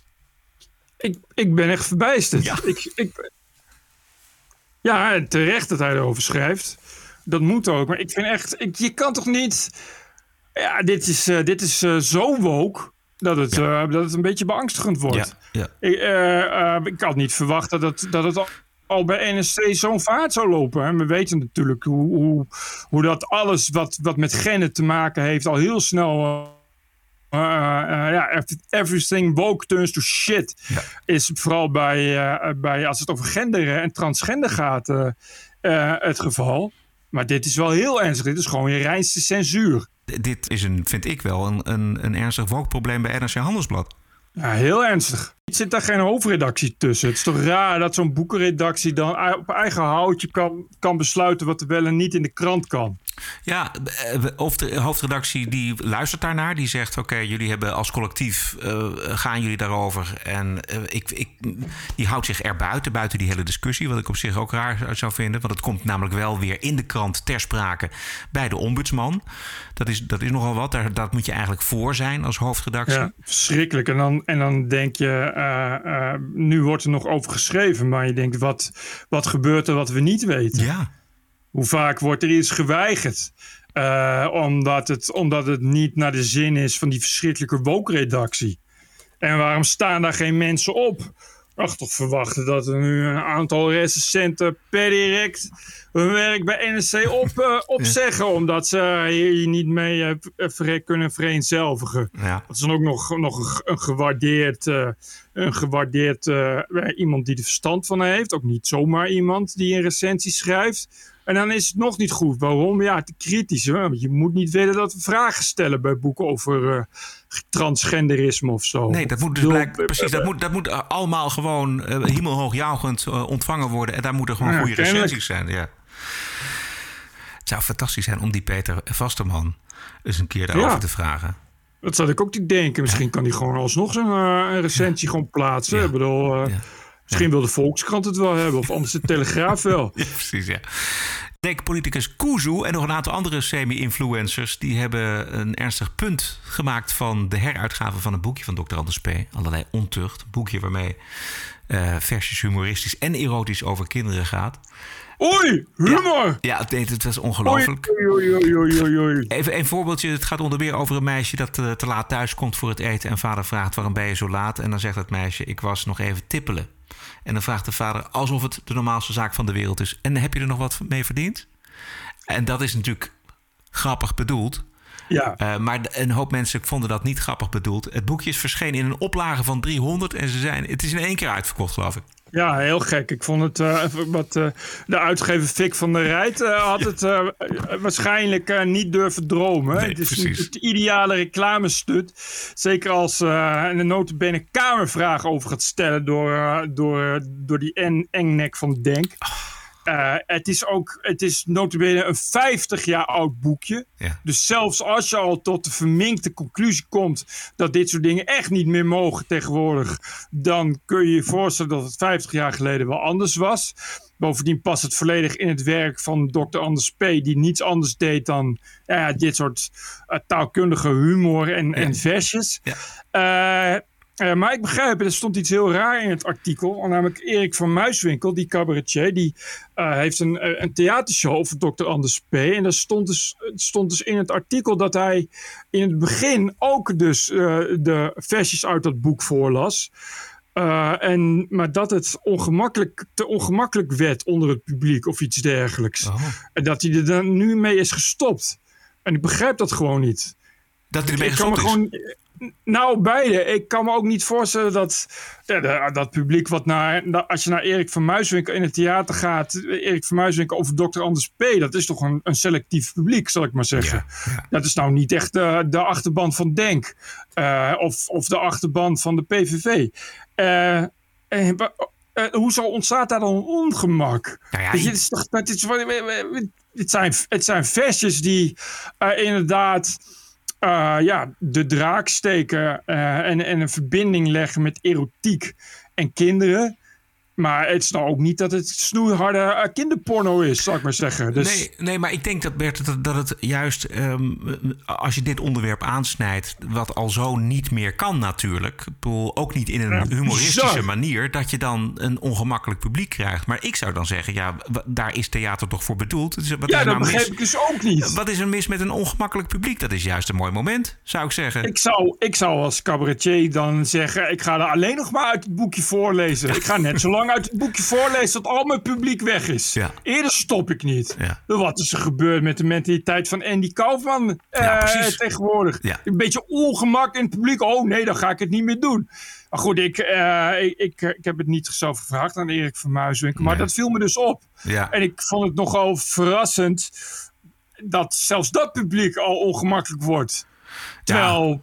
ik, ik ben echt verbijsterd. Ja. Ik, ik, ja, terecht dat hij erover schrijft. Dat moet ook, maar ik vind echt, ik, je kan toch niet... Ja, dit is, uh, dit is uh, zo woke... Dat het, ja. uh, dat het een beetje beangstigend wordt. Ja, ja. Ik, uh, uh, ik had niet verwacht dat het, dat het al, al bij N S C zo'n vaart zou lopen. Hè. We weten natuurlijk hoe, hoe, hoe dat alles wat, wat met genen te maken heeft... al heel snel... Uh, uh, uh, yeah, everything woke turns to shit. Ja. Is vooral bij, uh, bij als het over gender en transgender gaat uh, uh, het geval. Maar dit is wel heel ernstig. Dit is gewoon je reinste censuur. Dit is, een, vind ik wel, een, een, een ernstig woke-probleem bij N R C Handelsblad. Ja, heel ernstig. Zit daar geen hoofdredactie tussen? Het is toch raar dat zo'n boekenredactie dan op eigen houtje kan, kan besluiten... wat er wel en niet in de krant kan. Ja, of de hoofdredactie die luistert daarnaar. Die zegt, oké, okay, jullie hebben als collectief... Uh, gaan jullie daarover. En uh, ik, ik, die houdt zich erbuiten, buiten die hele discussie. Wat ik op zich ook raar zou vinden. Want het komt namelijk wel weer in de krant ter sprake bij de ombudsman. Dat is, dat is nogal wat. Daar, dat moet je eigenlijk voor zijn als hoofdredactie. Ja, verschrikkelijk. En dan, en dan denk je... Uh, uh, nu wordt er nog over geschreven, maar je denkt, wat, wat gebeurt er wat we niet weten? Ja. Hoe vaak wordt er iets geweigerd? Uh, omdat, het, omdat het niet naar de zin is van die verschrikkelijke woke-redactie. En waarom staan daar geen mensen op? Ach, toch verwachten dat er nu een aantal recensenten per direct hun werk bij N S C op, uh, opzeggen. Ja. Omdat ze hier niet mee uh, kunnen vereenzelvigen. Ja. Dat is dan ook nog, nog een gewaardeerd, uh, een gewaardeerd uh, iemand die er verstand van heeft. Ook niet zomaar iemand die een recensie schrijft. En dan is het nog niet goed. Waarom? Ja, te kritisch. Hè? Want je moet niet willen dat we vragen stellen bij boeken over uh, transgenderisme of zo. Nee, dat moet dus blijkbaar. Precies, dat moet, dat moet allemaal gewoon uh, hemelhoogjuichend uh, ontvangen worden. En daar moeten gewoon ja, goede recensies zijn. Ja. Het zou fantastisch zijn om die Peter Vasterman eens een keer daarover ja. te vragen. Dat zat ik ook te denken. Misschien ja. kan hij gewoon alsnog zijn, uh, een recensie ja. gewoon plaatsen. Ja. Ik bedoel. Uh, ja. Misschien wil de Volkskrant het wel hebben, of anders de Telegraaf wel. Ja, precies, ja. Denk-politicus Kuzu en nog een aantal andere semi-influencers... die hebben een ernstig punt gemaakt van de heruitgave van een boekje van dokter Anders P. Allerlei ontucht. Een boekje waarmee uh, versjes humoristisch en erotisch over kinderen gaat. Oei, humor! Ja, ja het, het was ongelooflijk. Oei, oei, oei, oei, oei. Even een voorbeeldje. Het gaat onder meer over een meisje dat uh, te laat thuis komt voor het eten. En vader vraagt, waarom ben je zo laat? En dan zegt het meisje, ik was nog even tippelen. En dan vraagt de vader, alsof het de normaalste zaak van de wereld is. En heb je er nog wat mee verdiend? En dat is natuurlijk grappig bedoeld. Ja. Uh, maar een hoop mensen vonden dat niet grappig bedoeld. Het boekje is verschenen in een oplage van driehonderd. En ze zijn, het is in één keer uitverkocht, geloof ik. Ja, heel gek. Ik vond het, uh, wat uh, de uitgever Fik van der Rijt uh, had het uh, waarschijnlijk uh, niet durven dromen. Nee, het is precies. Niet het ideale reclamestut. Zeker als uh, een notabene kamervraag over gaat stellen door, uh, door, door die en- engnek van Denk. Oh. Uh, het is ook, het is notabene een vijftig jaar oud boekje. Ja. Dus zelfs als je al tot de verminkte conclusie komt dat dit soort dingen echt niet meer mogen tegenwoordig, dan kun je je voorstellen dat het vijftig jaar geleden wel anders was. Bovendien past het volledig in het werk van dokter Anders P, die niets anders deed dan uh, dit soort uh, taalkundige humor en, ja. en versjes. Ja. Uh, Uh, maar ik begrijp, er stond iets heel raar in het artikel. Namelijk Erik van Muiswinkel, die cabaretier, die uh, heeft een, een theatershow over dokter Anders P. En daar stond dus, stond dus in het artikel dat hij in het begin ook dus uh, de versjes uit dat boek voorlas. Uh, en, maar dat het ongemakkelijk, te ongemakkelijk werd onder het publiek of iets dergelijks. Oh. En dat hij er dan nu mee is gestopt. En ik begrijp dat gewoon niet. Dat hij ermee gestopt is? Gewoon, nou, beide. Ik kan me ook niet voorstellen dat ja, dat publiek wat naar... Dat, als je naar Erik van Muiswinkel in het theater gaat... Erik van Muiswinkel over dokter Anders P. Dat is toch een, een selectief publiek, zal ik maar zeggen. Ja, ja. Dat is nou niet echt de, de achterban van Denk. Uh, of, of de achterban van de P V V. Uh, en, uh, hoezo ontstaat daar dan ongemak? Nou ja, je, het, is toch, het, is, het, zijn, het zijn versjes die uh, inderdaad... Uh, ja, de draak steken uh, en, en een verbinding leggen met erotiek en kinderen. Maar het is nou ook niet dat het snoeiharde kinderporno is, zal ik maar zeggen. Dus... Nee, nee, maar ik denk dat, Bert, dat, dat het juist... Um, als je dit onderwerp aansnijdt, wat al zo niet meer kan natuurlijk... ook niet in een humoristische manier... dat je dan een ongemakkelijk publiek krijgt. Maar ik zou dan zeggen, ja, daar is theater toch voor bedoeld? Dus wat ja, is dat nou begrijp mis? Ik dus ook niet. Wat is er mis met een ongemakkelijk publiek? Dat is juist een mooi moment, zou ik zeggen. Ik zou, ik zou als cabaretier dan zeggen... ik ga er alleen nog maar uit het boekje voorlezen. Ik ga net zo lang... uit het boekje voorlezen dat al mijn publiek weg is. Ja. Eerder stop ik niet. Ja. Wat is er gebeurd met de mentaliteit van Andy Kaufman ja, eh, tegenwoordig? Ja. Een beetje ongemak in het publiek. Oh nee, dan ga ik het niet meer doen. Maar goed, ik, eh, ik, ik, ik heb het niet zelf gevraagd aan Erik van Muiswinkel. Maar nee. Dat viel me dus op. Ja. En ik vond het nogal verrassend dat zelfs dat publiek al ongemakkelijk wordt. Terwijl...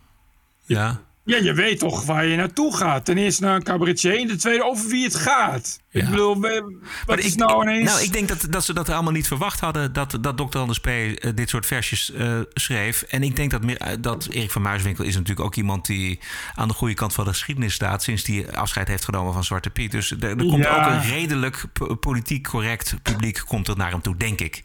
Ja. ja. Ja, je weet toch waar je naartoe gaat. Ten eerste naar een cabaretier en ten tweede over wie het gaat. Ja. Ik bedoel, wat is ik, nou ineens... Nou, ik denk dat, dat ze dat allemaal niet verwacht hadden... dat, dat dokter Anders P. Uh, dit soort versjes uh, schreef. En ik denk dat, uh, dat Erik van Muiswinkel is natuurlijk ook iemand... die aan de goede kant van de geschiedenis staat... sinds die afscheid heeft genomen van Zwarte Piet. Dus er, er komt ja. ook een redelijk p- politiek correct publiek... komt er naar hem toe, denk ik.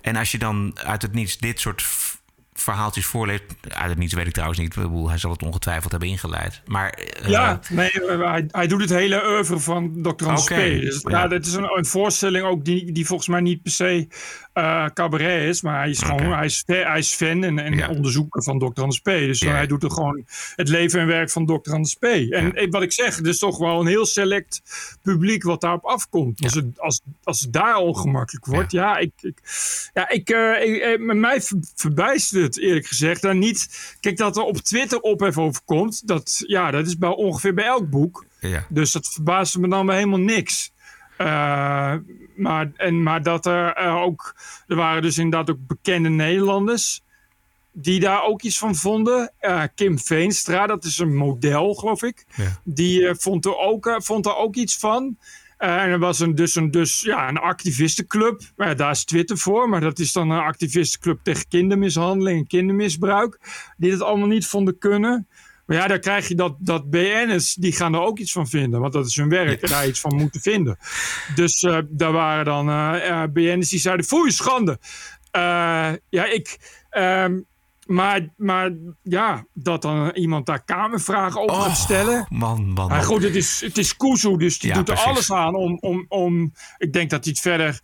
En als je dan uit het niets dit soort... V- verhaaltjes voorleest. Uit het niets weet ik trouwens niet. Hij zal het ongetwijfeld hebben ingeleid. Maar, uh... Ja, nee, hij, hij doet het hele oeuvre van dokter Hans okay. P. Dus, ja. nou, dat is een, een voorstelling ook die, die volgens mij niet per se uh, cabaret is. Maar hij is gewoon okay. hij is, hij is fan en, en ja. onderzoeker van dokter Hans P. Dus ja. hij doet er gewoon het leven en werk van dokter Hans P. En ja. wat ik zeg, er is toch wel een heel select publiek wat daarop afkomt. Ja. Als, het, als, als het daar ongemakkelijk wordt. Ja, ja ik... ik, ja, ik, uh, ik uh, mij verbijst het eerlijk gezegd. Dan niet, kijk, dat er op Twitter ophef over komt, dat, ja, dat is bij, ongeveer bij elk boek. Ja. Dus dat verbaasde me dan wel helemaal niks. Uh, maar, en, maar dat er uh, ook, er waren dus inderdaad ook bekende Nederlanders die daar ook iets van vonden. Uh, Kim Veenstra, dat is een model, geloof ik. Ja. Die uh, vond, er ook, uh, vond er ook iets van. Uh, en er was een, dus, een, dus ja, een activistenclub. Uh, daar is Twitter voor. Maar dat is dan een activistenclub tegen kindermishandeling en kindermisbruik. Die dat allemaal niet vonden kunnen. Maar ja, daar krijg je dat, dat B N'ers. Die gaan er ook iets van vinden. Want dat is hun werk. En daar iets van moeten vinden. Dus uh, daar waren dan uh, uh, B N'ers die zeiden... Foei, schande. Uh, ja, ik... Um, Maar, maar ja, dat dan iemand daar kamervragen over oh, gaat stellen. Man, man. Maar goed, het is, het is Kuzu, dus die ja, doet er precies. alles aan om, om, om... Ik denk dat hij het verder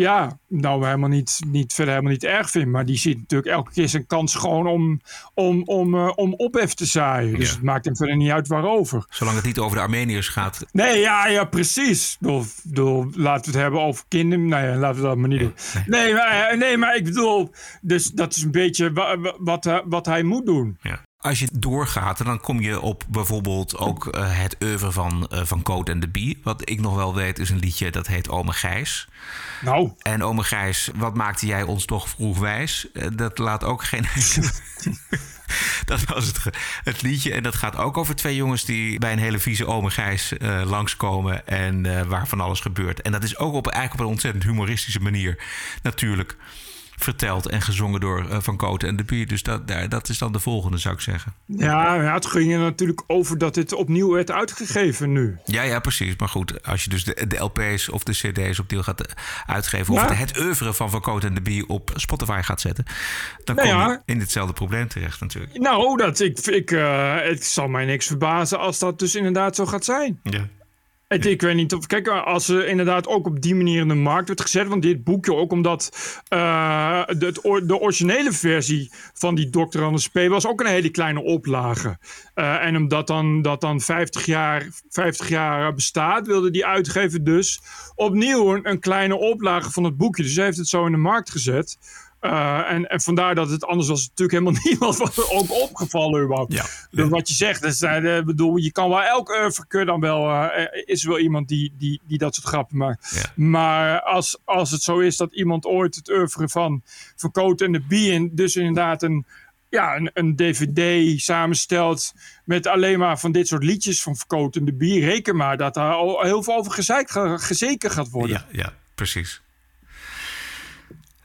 ja, nou helemaal niet, niet, verder helemaal niet erg vind. Maar die ziet natuurlijk elke keer zijn kans gewoon om, om, om, uh, om ophef te zaaien. Dus ja. Het maakt hem verder niet uit waarover. Zolang het niet over de Armeniërs gaat. Nee, ja, ja precies. Door, door, laten we het hebben over kinderen. Nou ja, laten we dat maar niet doen. Nee, maar, nee, maar ik bedoel, dus dat is een beetje wa- wat, wat hij moet doen. Ja. Als je doorgaat, dan kom je op bijvoorbeeld ook uh, het oeuvre van, uh, van Koot en de Bie. Wat ik nog wel weet is een liedje dat heet Ome Gijs. Nou. En Ome Gijs, wat maakte jij ons toch vroeg wijs? Uh, dat laat ook geen... Dat was het, het liedje. En dat gaat ook over twee jongens die bij een hele vieze ome Gijs uh, langskomen. En uh, waar van alles gebeurt. En dat is ook op, eigenlijk op een ontzettend humoristische manier natuurlijk verteld en gezongen door uh, Van Koot en de Bie. Dus dat, dat is dan de volgende, zou ik zeggen. Ja, ja, het ging er natuurlijk over dat dit opnieuw werd uitgegeven nu. Ja, ja, precies. Maar goed, als je dus de, de L P's of de C D's opnieuw gaat uitgeven, ja, of het oeuvre van Van Koot en de Bie op Spotify gaat zetten, dan nou kom ja. je in hetzelfde probleem terecht natuurlijk. Nou, dat, ik, ik, uh, het zal mij niks verbazen als dat dus inderdaad zo gaat zijn. Ja. Het, ik weet niet of... Kijk, als ze inderdaad ook op die manier in de markt werd gezet... want dit boekje ook omdat uh, de, de originele versie van die dokter Anders P... was ook een hele kleine oplage. Uh, en omdat dan, dat dan vijftig jaar bestaat... wilde die uitgever dus opnieuw een, een kleine oplage van het boekje. Dus hij heeft het zo in de markt gezet... Uh, en, en vandaar dat het anders was natuurlijk helemaal niemand was ook opgevallen überhaupt. Ja, ja. Wat je zegt, dus, uh, bedoel, je kan wel elk oeuvre dan wel uh, is wel iemand die, die, die dat soort grappen maakt. Ja. Maar als, als het zo is dat iemand ooit het oeuvre van van Koot en de Bie en dus inderdaad een ja een, een D V D samenstelt met alleen maar van dit soort liedjes van Koot en de Bie, reken maar dat daar al heel veel over gezeikt, gezeken gaat worden. Ja, ja, precies.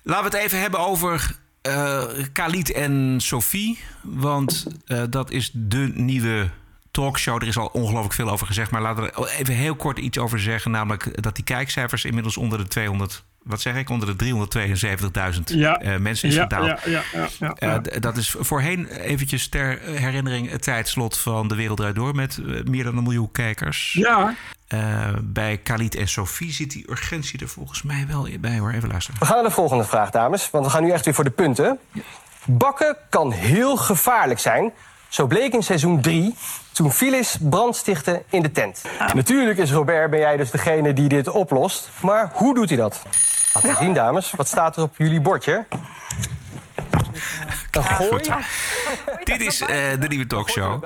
Laten we het even hebben over uh, Khalid en Sophie. Want uh, dat is de nieuwe talkshow. Er is al ongelooflijk veel over gezegd. Maar laten we er even heel kort iets over zeggen. Namelijk dat die kijkcijfers inmiddels onder de tweehonderd... Wat zeg ik? Onder de driehonderdtweeënzeventigduizend ja. uh, mensen is gedaald. Ja, ja, ja, ja, ja. Uh, d- dat is voorheen eventjes ter herinnering het tijdslot van De Wereld Draait Door... met uh, meer dan een miljoen kijkers. Ja. Uh, bij Khalid en Sophie zit die urgentie er volgens mij wel bij, hoor. Even luisteren. We gaan naar de volgende vraag, dames. Want we gaan nu echt weer voor de punten. Ja. Bakken kan heel gevaarlijk zijn. Zo bleek in seizoen drie... toen Phyllis brand stichtte in de tent. Ah. Natuurlijk is Robert, ben jij dus degene die dit oplost. Maar hoe doet hij dat? Laten we zien, dames. Wat staat er op jullie bordje? Een gooi. Ja, dit is uh, de nieuwe talkshow.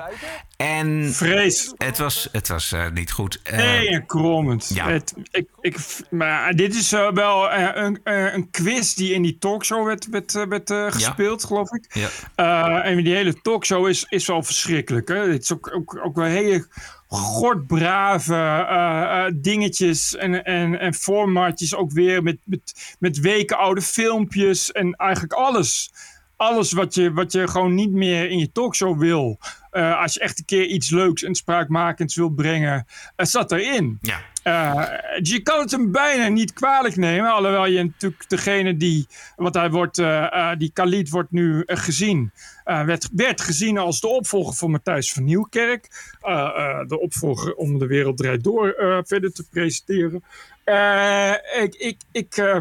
En vrees. Het was, het was uh, niet goed. Uh, nee, krommend. Ja. Het, ik, ik, maar dit is uh, wel uh, een, uh, een quiz die in die talkshow werd, werd, werd uh, gespeeld, ja. geloof ik. Ja. Uh, en die hele talkshow is, is wel verschrikkelijk. Hè? Het is ook, ook, ook wel hele godbrave uh, uh, dingetjes en, en, en formatjes ook weer met, met, met weken oude filmpjes en eigenlijk alles. Alles wat je, wat je gewoon niet meer in je talkshow wil. Uh, als je echt een keer iets leuks en spraakmakends wil brengen, uh, zat erin. Ja. Uh, dus je kan het hem bijna niet kwalijk nemen. Alhoewel je natuurlijk degene die, want hij wordt, uh, uh, die Khalid wordt nu uh, gezien. Uh, werd, werd gezien als de opvolger van Matthijs van Nieuwkerk. Uh, uh, de opvolger om De Wereld Draait Door uh, verder te presenteren. Uh, ik... ik, ik uh,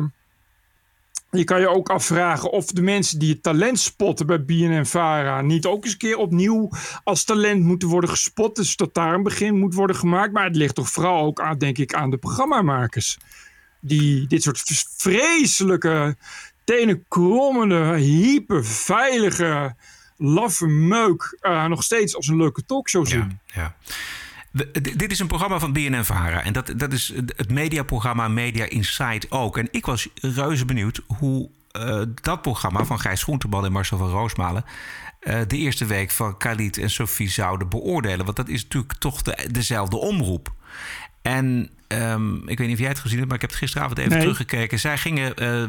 Je kan je ook afvragen of de mensen die het talent spotten bij B N N-Vara... niet ook eens een keer opnieuw als talent moeten worden gespot. Dus dat daar een begin moet worden gemaakt. Maar het ligt toch vooral ook aan, denk ik, aan de programmamakers. Die dit soort vreselijke, tenenkrommende, hyperveilige, laffe meuk... Uh, nog steeds als een leuke talkshow zien. Ja, ja. De, de, dit is een programma van B N N-Vara. En dat, dat is het mediaprogramma Media Insight ook. En ik was reuze benieuwd hoe uh, dat programma... van Gijs Groenteman en Marcel van Roosmalen... Uh, de eerste week van Khalid en Sophie zouden beoordelen. Want dat is natuurlijk toch de, dezelfde omroep. En um, ik weet niet of jij het gezien hebt... maar ik heb het gisteravond even nee. teruggekeken. Zij gingen uh,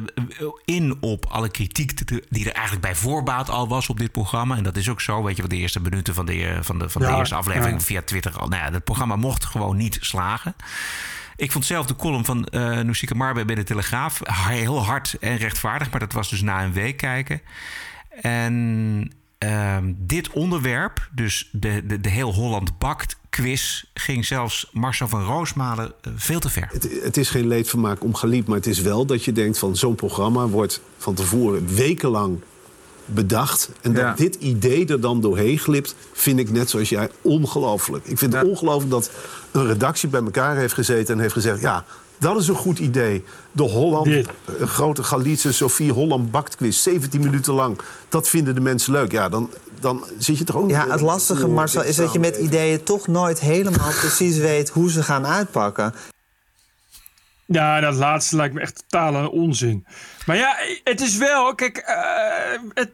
in op alle kritiek die er eigenlijk bij voorbaat al was op dit programma. En dat is ook zo, weet je, van de eerste minuten van de, van de, van de ja, eerste aflevering ja. via Twitter. al. Nou ja, dat programma mocht gewoon niet slagen. Ik vond zelf de column van uh, Nousika Marbe bij de Telegraaf heel hard en rechtvaardig. Maar dat was dus na een week kijken. En... Um, dit onderwerp, dus de, de, de heel Holland bakt quiz ging zelfs Marcel van Roosmalen veel te ver. Het, het is geen leedvermaak om Khalid, maar het is wel dat je denkt van zo'n programma wordt van tevoren wekenlang bedacht. En dat ja. dit idee er dan doorheen glipt, vind ik net zoals jij ongelooflijk. Ik vind ja. het ongelooflijk dat een redactie bij elkaar heeft gezeten en heeft gezegd, ja, dat is een goed idee. De Holland, nee. een grote Galietse Sophie Holland baktquiz, zeventien minuten lang. Dat vinden de mensen leuk. Ja, dan, dan zit je toch ook... Ja, het lastige, Marcel, is dat je met ideeën toch nooit helemaal precies weet hoe ze gaan uitpakken. Ja, dat laatste lijkt me echt totale onzin. Maar ja, het is wel... Kijk, uh, het,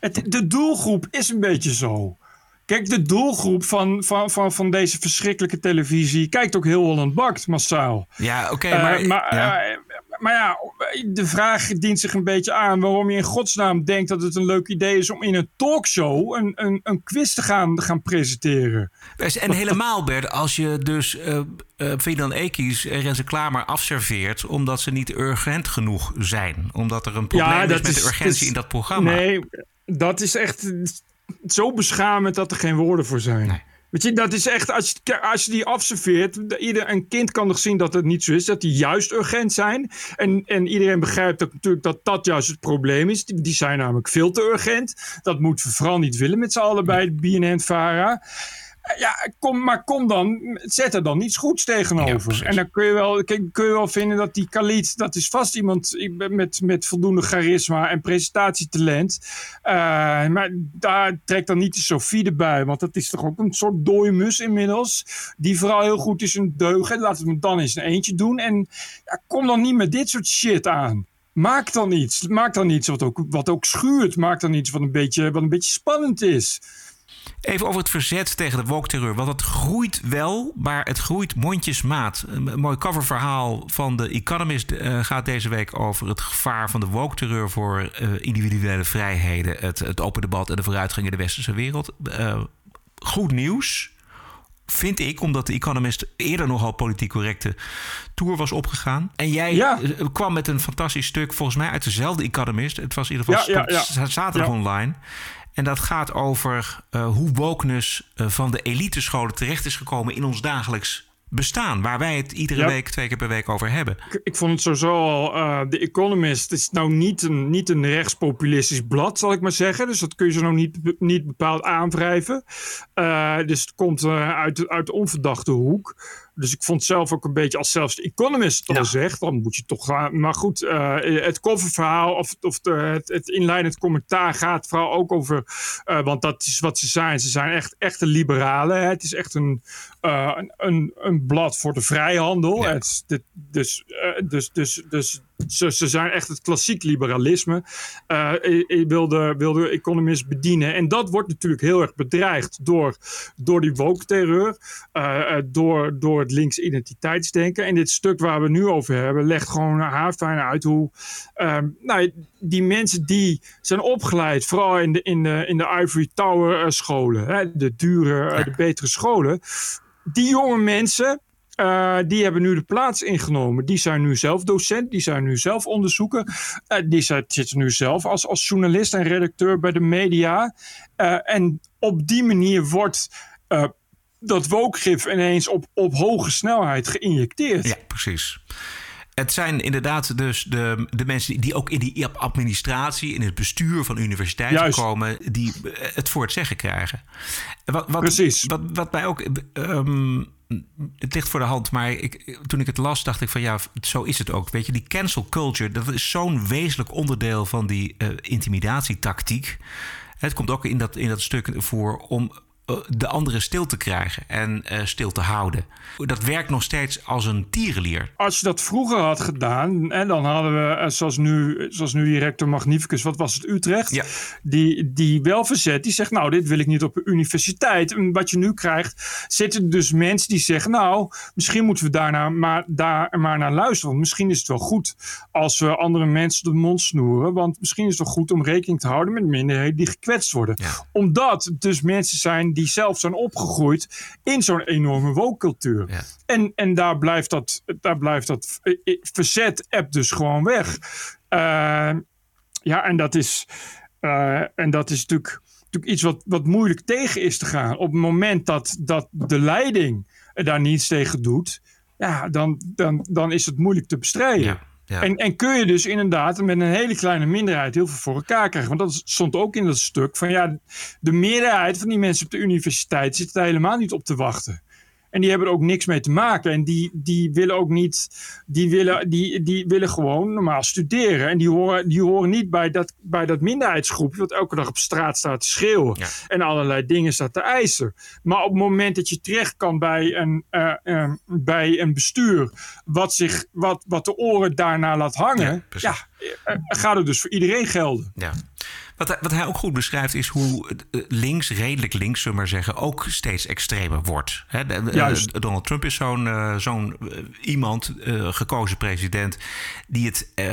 het, de doelgroep is een beetje zo. Kijk, de doelgroep van, van, van, van deze verschrikkelijke televisie kijkt ook heel Holland Bakt, massaal. Ja, oké, okay, maar... Uh, maar, ja. Uh, maar ja, de vraag dient zich een beetje aan waarom je in godsnaam denkt dat het een leuk idee is om in een talkshow een, een, een quiz te gaan, gaan presenteren. En helemaal, Bert, als je dus uh, uh, Fidan Ekies en Renze Klamer afserveert omdat ze niet urgent genoeg zijn. Omdat er een probleem ja, is met is, de urgentie is, in dat programma. Nee, dat is echt... Zo beschamend dat er geen woorden voor zijn. Nee. Weet je, dat is echt, als je, als je die afserveert, ieder, een kind kan nog zien dat het niet zo is, dat die juist urgent zijn. En, en iedereen begrijpt dat, natuurlijk dat dat juist het probleem is. Die, die zijn namelijk veel te urgent. Dat moeten we vooral niet willen met z'n allen bij de B N N-Vara. Ja, kom, maar kom dan, zet er dan iets goeds tegenover. Ja, en dan kun je, wel, kun je wel vinden dat die Khalid, dat is vast iemand met, met voldoende charisma en presentatietalent. Uh, maar daar trekt dan niet de Sophie erbij, want dat is toch ook een soort dooimus inmiddels. Die vooral heel goed is in deugen. Laten we hem dan eens een eentje doen. En ja, kom dan niet met dit soort shit aan. Maak dan iets. Maak dan iets wat ook, wat ook schuurt. Maak dan iets wat een beetje, wat een beetje spannend is. Even over het verzet tegen de woke-terreur. Want het groeit wel, maar het groeit mondjesmaat. Een mooi coververhaal van The Economist uh, gaat deze week over het gevaar van de woke-terreur voor uh, individuele vrijheden. Het, het open debat en de vooruitgang in de westerse wereld. Uh, goed nieuws, vind ik, omdat The Economist eerder nogal politiek correcte toer was opgegaan. En jij ja. kwam met een fantastisch stuk, volgens mij uit dezelfde Economist. Het was in ieder geval ja, ja, ja. zaterdag ja. online. En dat gaat over uh, hoe wokeness uh, van de elitescholen terecht is gekomen in ons dagelijks bestaan. Waar wij het iedere ja. week, twee keer per week over hebben. Ik, ik vond het sowieso al, uh, The Economist is nou niet een, niet een rechtspopulistisch blad, zal ik maar zeggen. Dus dat kun je zo nou niet, niet bepaald aanwrijven. Uh, dus het komt uh, uit, uit de onverdachte hoek. Dus ik vond zelf ook een beetje, als zelfs de Economist het al ja. zegt, dan moet je toch gaan. Maar goed, uh, het coververhaal of, of de, het, het inleidend commentaar gaat vooral ook over, uh, want dat is wat ze zijn. Ze zijn echt echte liberalen. Hè. Het is echt een, uh, een, een blad voor de vrijhandel. Ja. Het, dit, dus, uh, dus, dus, dus ze, ze zijn echt het klassiek liberalisme. Uh, wil de, wil de Economist bedienen. En dat wordt natuurlijk heel erg bedreigd door, door die woke-terreur. Uh, door, door het links identiteitsdenken. En dit stuk waar we nu over hebben, legt gewoon haarfijn uit hoe um, nou, die mensen die zijn opgeleid, vooral in de, in de, in de Ivory Tower uh, scholen, hè, de dure, uh, de betere scholen, die jonge mensen, Uh, die hebben nu de plaats ingenomen. Die zijn nu zelf docent. Die zijn nu zelf onderzoeker. Uh, die zijn, zitten nu zelf als, als journalist en redacteur bij de media. Uh, en op die manier wordt uh, dat woke-gif ineens op, op hoge snelheid geïnjecteerd. Ja, precies. Het zijn inderdaad dus de, de mensen die ook in die administratie, in het bestuur van universiteiten Juist. komen, die het voor het zeggen krijgen. Wat, wat, precies. Wat, wat mij ook... Um, het ligt voor de hand, maar ik, toen ik het las, dacht ik van ja, zo is het ook. Weet je, die cancel culture, dat is zo'n wezenlijk onderdeel van die uh, intimidatietactiek. Het komt ook in dat, in dat stuk voor om uh, de anderen stil te krijgen en uh, stil te houden. Dat werkt nog steeds als een tierenlier. Als je dat vroeger had gedaan, en dan hadden we, zoals nu, zoals nu die rector magnificus, wat was het, Utrecht? Ja. Die, die wel verzet, die zegt, nou, dit wil ik niet op de universiteit. En wat je nu krijgt, zitten dus mensen die zeggen, nou, misschien moeten we daarna maar, daar maar naar luisteren. Want misschien is het wel goed als we andere mensen de mond snoeren. Want misschien is het wel goed om rekening te houden met minderheden die gekwetst worden. Ja. Omdat het dus mensen zijn die zelf zijn opgegroeid in zo'n enorme woke-cultuur. Ja. En, en daar blijft dat, daar blijft dat verzet-app dus gewoon weg. Uh, ja, en dat is, uh, en dat is natuurlijk natuurlijk iets wat, wat moeilijk tegen is te gaan. Op het moment dat, dat de leiding daar niets tegen doet, ja, dan, dan, dan is het moeilijk te bestrijden. Ja, ja. En, en kun je dus inderdaad met een hele kleine minderheid heel veel voor elkaar krijgen. Want dat stond ook in dat stuk van ja, de meerderheid van die mensen op de universiteit zit daar helemaal niet op te wachten. En die hebben er ook niks mee te maken. En die, die willen ook niet... Die willen, die, die willen gewoon normaal studeren. En die horen, die horen niet bij dat, bij dat minderheidsgroepje... wat elke dag op straat staat te schreeuwen. Ja. En allerlei dingen staat te eisen. Maar op het moment dat je terecht kan bij een, uh, uh, bij een bestuur... Wat, zich, wat, wat de oren daarna laat hangen... Ja, ja, uh, gaat het dus voor iedereen gelden. Ja. Wat hij, wat hij ook goed beschrijft is hoe links, redelijk links, zullen we maar zeggen, ook steeds extremer wordt. He, de, de, Donald Trump is zo'n, uh, zo'n uh, iemand, uh, gekozen president, die het uh,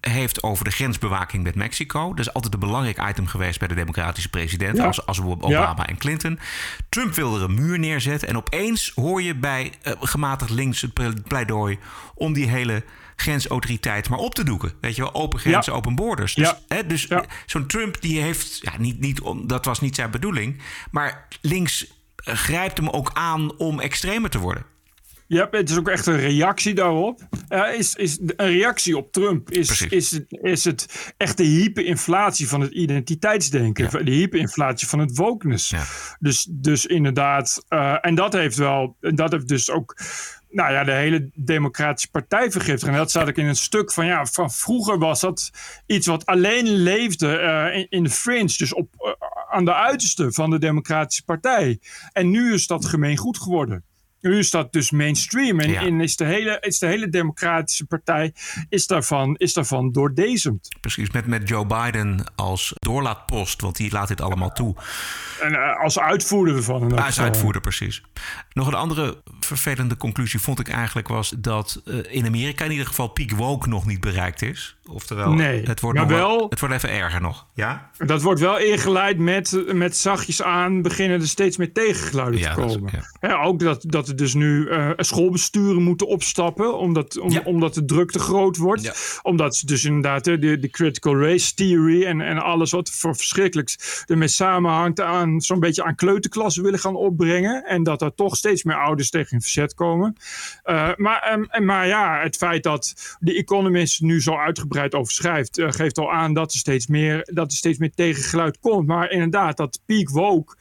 heeft over de grensbewaking met Mexico. Dat is altijd een belangrijk item geweest bij de democratische president, ja. als, als Obama ja. en Clinton. Trump wil er een muur neerzetten en opeens hoor je bij uh, gematigd links het pleidooi om die hele grensautoriteit maar op te doeken. Weet je wel, open grenzen, ja. open borders. Dus, ja. hè, dus ja. zo'n Trump die heeft... Ja, niet, niet om, dat was niet zijn bedoeling. Maar links grijpt hem ook aan om extremer te worden. Ja, het is ook echt een reactie daarop. Uh, is, is een reactie op Trump is, is, is het echt de hyperinflatie van het identiteitsdenken. Ja. De hyperinflatie van het wokeness. Ja. Dus, dus inderdaad... Uh, en dat heeft wel... En dat heeft dus ook... Nou ja, de hele Democratische Partij vergiftigen. En dat staat ook in een stuk van ja, van vroeger was dat iets wat alleen leefde uh, in, in de fringe. Dus op, uh, aan de uiterste van de Democratische Partij. En nu is dat gemeengoed geworden. Nu is dat dus mainstream. En, ja. en is, de hele, is de hele Democratische Partij is daarvan, is daarvan doordezemd. Precies, met, met Joe Biden als doorlaatpost. Want die laat dit allemaal toe. En uh, als uitvoerder ervan. Als uitvoerder, precies. Nog een andere vervelende conclusie vond ik eigenlijk was... dat uh, in Amerika in ieder geval peak woke nog niet bereikt is. Oftewel, nee. het, wordt nog wel, wel, het wordt even erger nog. Ja? Dat wordt wel ingeleid met, met zachtjes aan... beginnen er steeds meer tegengeluiden ja, te komen. Dat, ja. Ja, ook dat, dat er dus nu uh, schoolbesturen moeten opstappen... omdat, om, ja. omdat de druk te groot wordt. Ja. Omdat ze dus inderdaad de, de critical race theory... en, en alles wat voor verschrikkelijks ermee samenhangt... aan zo'n beetje aan kleuterklassen willen gaan opbrengen. En dat er toch steeds meer ouders tegen in verzet komen. Uh, maar, um, maar ja, het feit dat de Economist nu zo uitgebreid... over schrijft, uh, geeft al aan dat er steeds meer dat er steeds meer tegengeluid komt. Maar inderdaad, dat peak woke,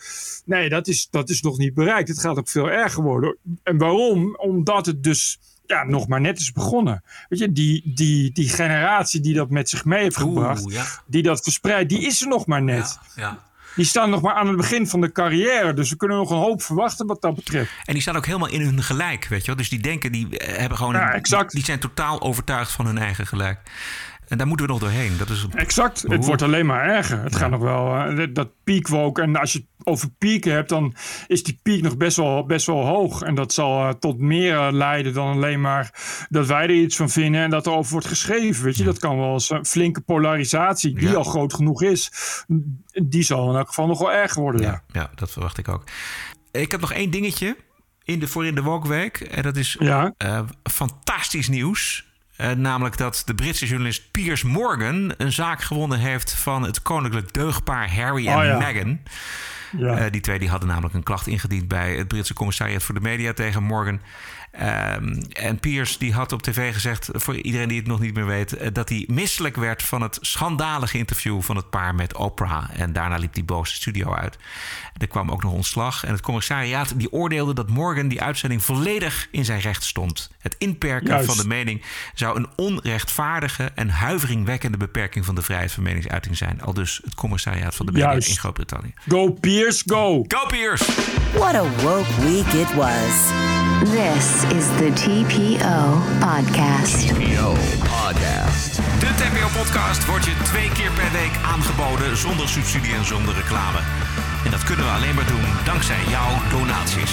nee, dat is, dat is nog niet bereikt. Het gaat ook veel erger worden. En waarom? Omdat het dus ja, nog maar net is begonnen. Weet je, die, die, die generatie die dat met zich mee heeft gebracht, Oeh, ja. die dat verspreidt, die is er nog maar net. Ja, ja. Die staan nog maar aan het begin van de carrière. Dus we kunnen nog een hoop verwachten wat dat betreft. En die staan ook helemaal in hun gelijk, weet je wel. Dus die denken, die hebben gewoon... Ja, exact. Die, die zijn totaal overtuigd van hun eigen gelijk. En daar moeten we nog doorheen. Dat is exact. Behoor. Het wordt alleen maar erger. Het ja. gaat nog wel... Uh, dat peak woke. En als je het over pieken hebt... dan is die piek nog best wel, best wel hoog. En dat zal uh, tot meer uh, leiden dan alleen maar... dat wij er iets van vinden... en dat er over wordt geschreven. Weet je? Ja. Dat kan wel eens een flinke polarisatie... die ja. al groot genoeg is... die zal in elk geval nog wel erg worden. Ja, ja. ja dat verwacht ik ook. Ik heb nog één dingetje... in de, voor in de Woke-week. En dat is ja. uh, fantastisch nieuws... Uh, namelijk dat de Britse journalist Piers Morgan... een zaak gewonnen heeft van het koninklijk deugdpaar Harry en oh, ja. Meghan. Ja. Uh, die twee die hadden namelijk een klacht ingediend... bij het Britse commissariaat voor de media tegen Morgan. Uh, en Piers die had op tv gezegd... voor iedereen die het nog niet meer weet... Uh, dat hij misselijk werd van het schandalige interview... van het paar met Oprah. En daarna liep hij boos de studio uit. Er kwam ook nog ontslag. En het commissariaat die oordeelde dat Morgan... die uitzending volledig in zijn recht stond. Het inperken Juist. van de mening... zou een onrechtvaardige en huiveringwekkende... beperking van de vrijheid van meningsuiting zijn. Aldus het commissariaat van de media Juist. in Groot-Brittannië. Go Piers, go! Go Piers! What a woke week it was. This... is the T P O podcast. T P O podcast. De T P O podcast wordt je twee keer per week aangeboden zonder subsidie en zonder reclame. En dat kunnen we alleen maar doen dankzij jouw donaties.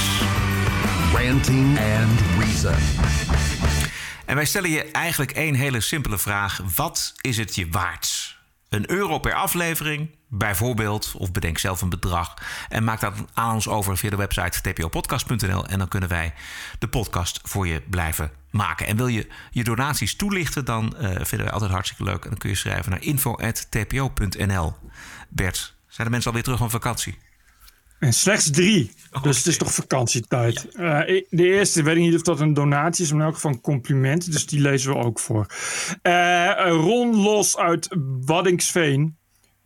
Ranting and Reason. En wij stellen je eigenlijk één hele simpele vraag: wat is het je waard? Een euro per aflevering, bijvoorbeeld, of bedenk zelf een bedrag... en maak dat aan ons over via de website t p o podcast punt n l... en dan kunnen wij de podcast voor je blijven maken. En wil je je donaties toelichten, dan uh, vinden wij altijd hartstikke leuk... en dan kun je schrijven naar info at t p o punt n l. Bert, Zijn de mensen alweer terug van vakantie? En slechts drie. Okay. Dus het is toch vakantietijd. Ja. Uh, de eerste, weet ik niet of dat een donatie is, maar in elk geval een compliment. Dus die lezen we ook voor. Uh, Ron Los uit Waddinxveen.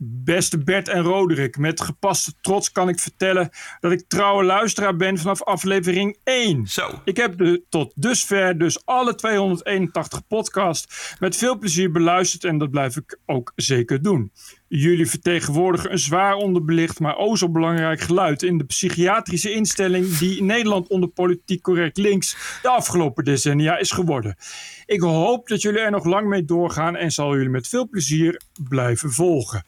Beste Bert en Roderick, met gepaste trots kan ik vertellen dat ik trouwe luisteraar ben vanaf aflevering één. Zo. Ik heb de, tot dusver dus alle tweehonderdeenentachtig podcasts met veel plezier beluisterd en dat blijf ik ook zeker doen. Jullie vertegenwoordigen een zwaar onderbelicht, maar o zo belangrijk geluid in de psychiatrische instelling die in Nederland onder politiek correct links de afgelopen decennia is geworden. Ik hoop dat jullie er nog lang mee doorgaan en zal jullie met veel plezier blijven volgen.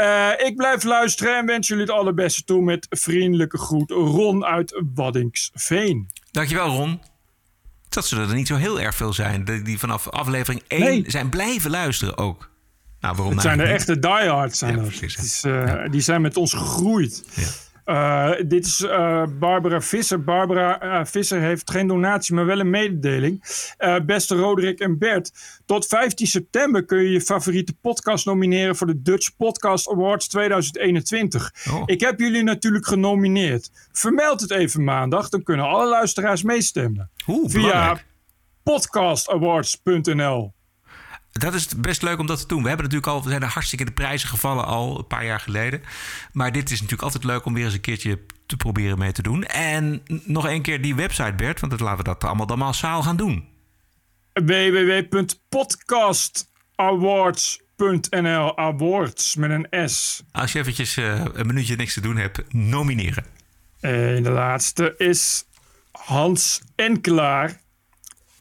Uh, ik blijf luisteren en wens jullie het allerbeste toe met vriendelijke groet Ron uit Waddinxveen. Dankjewel Ron. Dat zullen er niet zo heel erg veel zijn die vanaf aflevering één nee. zijn blijven luisteren ook. Nou, het zijn de echte diehards. Zijn ja, precies, het is, uh, ja. Die zijn met ons gegroeid. Ja. Uh, dit is uh, Barbara Visser. Barbara uh, Visser heeft geen donatie, maar wel een mededeling. Uh, beste Roderick en Bert. Tot vijftien september kun je je favoriete podcast nomineren voor de Dutch Podcast Awards tweeduizend eenentwintig. Oh. Ik heb jullie natuurlijk genomineerd. Vermeld het even maandag, dan kunnen alle luisteraars meestemmen. Oeh, via belangrijk. podcast awards punt n l. Dat is best leuk om dat te doen. We hebben natuurlijk al, we zijn er hartstikke de prijzen gevallen al een paar jaar geleden. Maar dit is natuurlijk altijd leuk om weer eens een keertje te proberen mee te doen. En nog één keer die website, Bert, want dat laten we dat allemaal dan massaal gaan doen. w w w punt podcast awards punt n l Awards met een S. Als je eventjes uh, een minuutje niks te doen hebt, nomineren. En de laatste is Hans Enkelaar.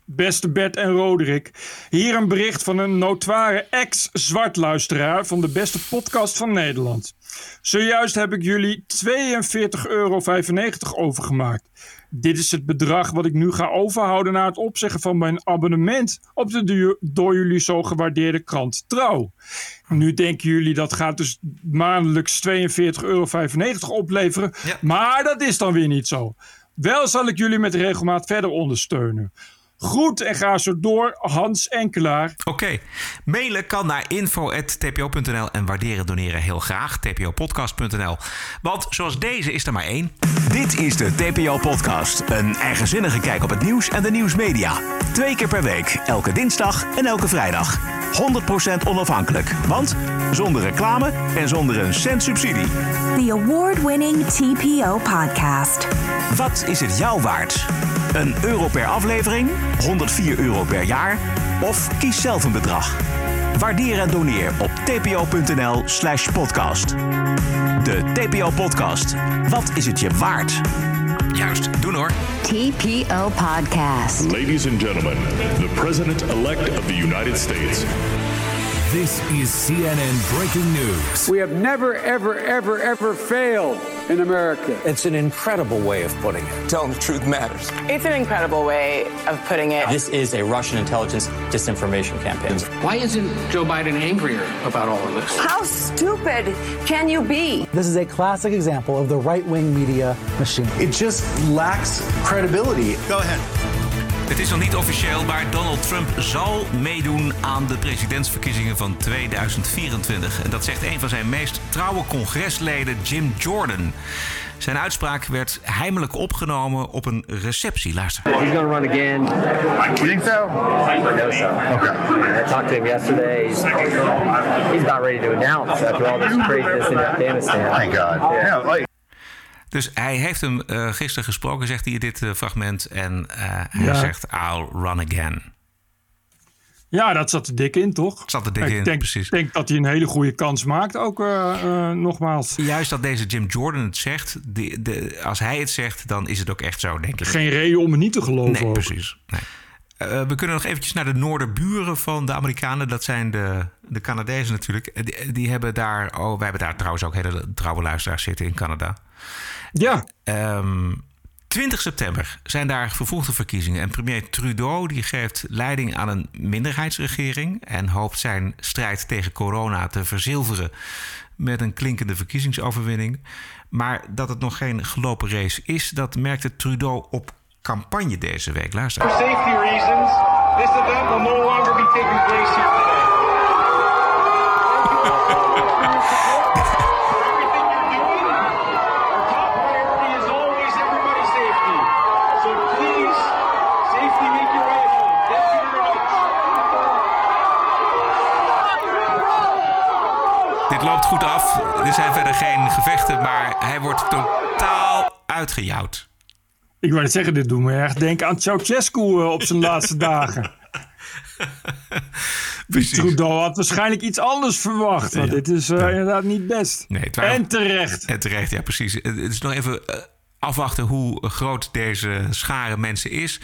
Beste Bert en Roderick, hier een bericht van een notoire ex-zwartluisteraar van de beste podcast van Nederland. Zojuist heb ik jullie tweeënveertig euro vijfennegentig overgemaakt. Dit is het bedrag wat ik nu ga overhouden na het opzeggen van mijn abonnement op de duur door jullie zo gewaardeerde krant Trouw. Nu denken jullie dat gaat dus maandelijks tweeënveertig euro vijfennegentig opleveren, ja. Maar dat is dan weer niet zo. Wel zal ik jullie met regelmaat verder ondersteunen. Goed, en ga zo door, Hans Enkelaar. Oké, okay. Mailen kan naar info at t p o punt n l en waarderen doneren heel graag, t p o podcast punt n l. Want zoals deze is er maar één. Dit is de T P O-podcast, een eigenzinnige kijk op het nieuws en de nieuwsmedia. Twee keer per week, elke dinsdag en elke vrijdag. honderd procent onafhankelijk, want zonder reclame en zonder een cent subsidie. The award-winning T P O-podcast. Wat is het jou waard? Een euro per aflevering, honderdvier euro per jaar of kies zelf een bedrag. Waardeer en doneer op t p o punt n l slash podcast. De T P O-podcast. Wat is het je waard? Juist, doen hoor. T P O-podcast. Ladies and gentlemen, the president-elect of the United States. This is C N N Breaking News. We have never, ever, ever, ever failed in America. It's an incredible way of putting it. Telling the truth matters. It's an incredible way of putting it. This is a Russian intelligence disinformation campaign. Why isn't Joe Biden angrier about all of this? How stupid can you be? This is a classic example of the right-wing media machine. It just lacks credibility. Go ahead. Het is nog niet officieel, maar Donald Trump zal meedoen aan de presidentsverkiezingen van tweeduizend vierentwintig. En dat zegt een van zijn meest trouwe congresleden, Jim Jordan. Zijn uitspraak werd heimelijk opgenomen op een receptie. Luister. He's going to run again. You think so? No, so. Okay. I talked to him yesterday. He's, he's not ready to announce after all this craziness in Afghanistan. Thank God. Yeah, like... Dus hij heeft hem uh, gisteren gesproken, zegt hij, dit uh, fragment. En uh, hij ja. zegt, I'll run again. Ja, dat zat er dik in, toch? Zat er dik ik in, denk, precies. Ik denk dat hij een hele goede kans maakt, ook uh, uh, nogmaals. Juist dat deze Jim Jordan het zegt. De, de, als hij het zegt, dan is het ook echt zo, denk ik. Geen reden om het niet te geloven. Nee, ook. Precies. Nee. Uh, we kunnen nog eventjes naar de noorderburen van de Amerikanen. Dat zijn de, de Canadezen natuurlijk. Die, die hebben daar... Oh, wij hebben daar trouwens ook hele trouwe luisteraars zitten in Canada. Ja. Um, twintig september zijn daar vervroegde verkiezingen. En premier Trudeau die geeft leiding aan een minderheidsregering... en hoopt zijn strijd tegen corona te verzilveren... met een klinkende verkiezingsoverwinning. Maar dat het nog geen gelopen race is... dat merkte Trudeau op campagne deze week. Luister. For safety reasons, this event will no longer be taking place here today. goed af. Er zijn verder geen gevechten, maar hij wordt totaal uitgejouwd. Ik wou net zeggen, dit doet me echt denken aan Ceausescu op zijn laatste dagen. Precies. Trudeau had waarschijnlijk iets anders verwacht. Want ja. dit is uh, ja. inderdaad niet best. Nee, waren... En terecht. En terecht, ja, precies. Het is nog even afwachten hoe groot deze schare mensen is.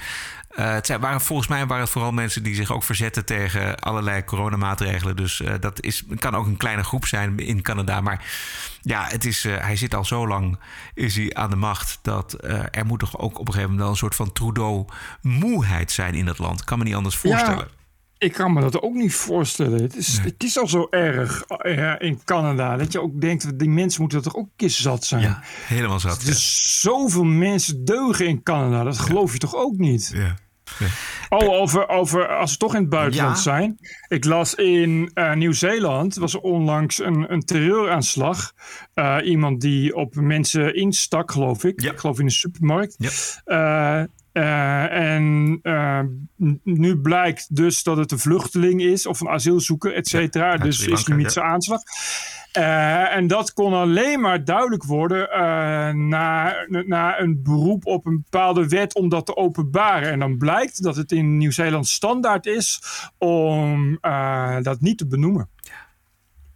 Uh, het zijn, waren, volgens mij waren het vooral mensen die zich ook verzetten tegen allerlei coronamaatregelen. Dus uh, dat is, kan ook een kleine groep zijn in Canada. Maar ja, het is, uh, hij zit al zo lang is hij aan de macht. Dat uh, er moet toch ook op een gegeven moment een soort van Trudeau-moeheid zijn in dat land. Kan me niet anders voorstellen. Ja. Ik kan me dat ook niet voorstellen. Het is, nee. het is al zo erg in Canada. Dat je ook denkt, die mensen moeten toch ook een keer zat zijn. Ja, helemaal zat. Dus ja. zoveel mensen deugen in Canada. Dat geloof ja. je toch ook niet? Ja. Ja. Oh, over, over als ze toch in het buitenland ja. zijn. Ik las in uh, Nieuw-Zeeland, was er onlangs een, een terreuraanslag. Uh, iemand die op mensen instak, geloof ik. Ja. Ik geloof in een supermarkt. Ja. Uh, Uh, en uh, nu blijkt dus dat het een vluchteling is of een asielzoeker, et cetera. Ja, dus islamitische ja. aanslag. Uh, en dat kon alleen maar duidelijk worden uh, na, na een beroep op een bepaalde wet om dat te openbaren. En dan blijkt dat het in Nieuw-Zeeland standaard is om uh, dat niet te benoemen. Ja.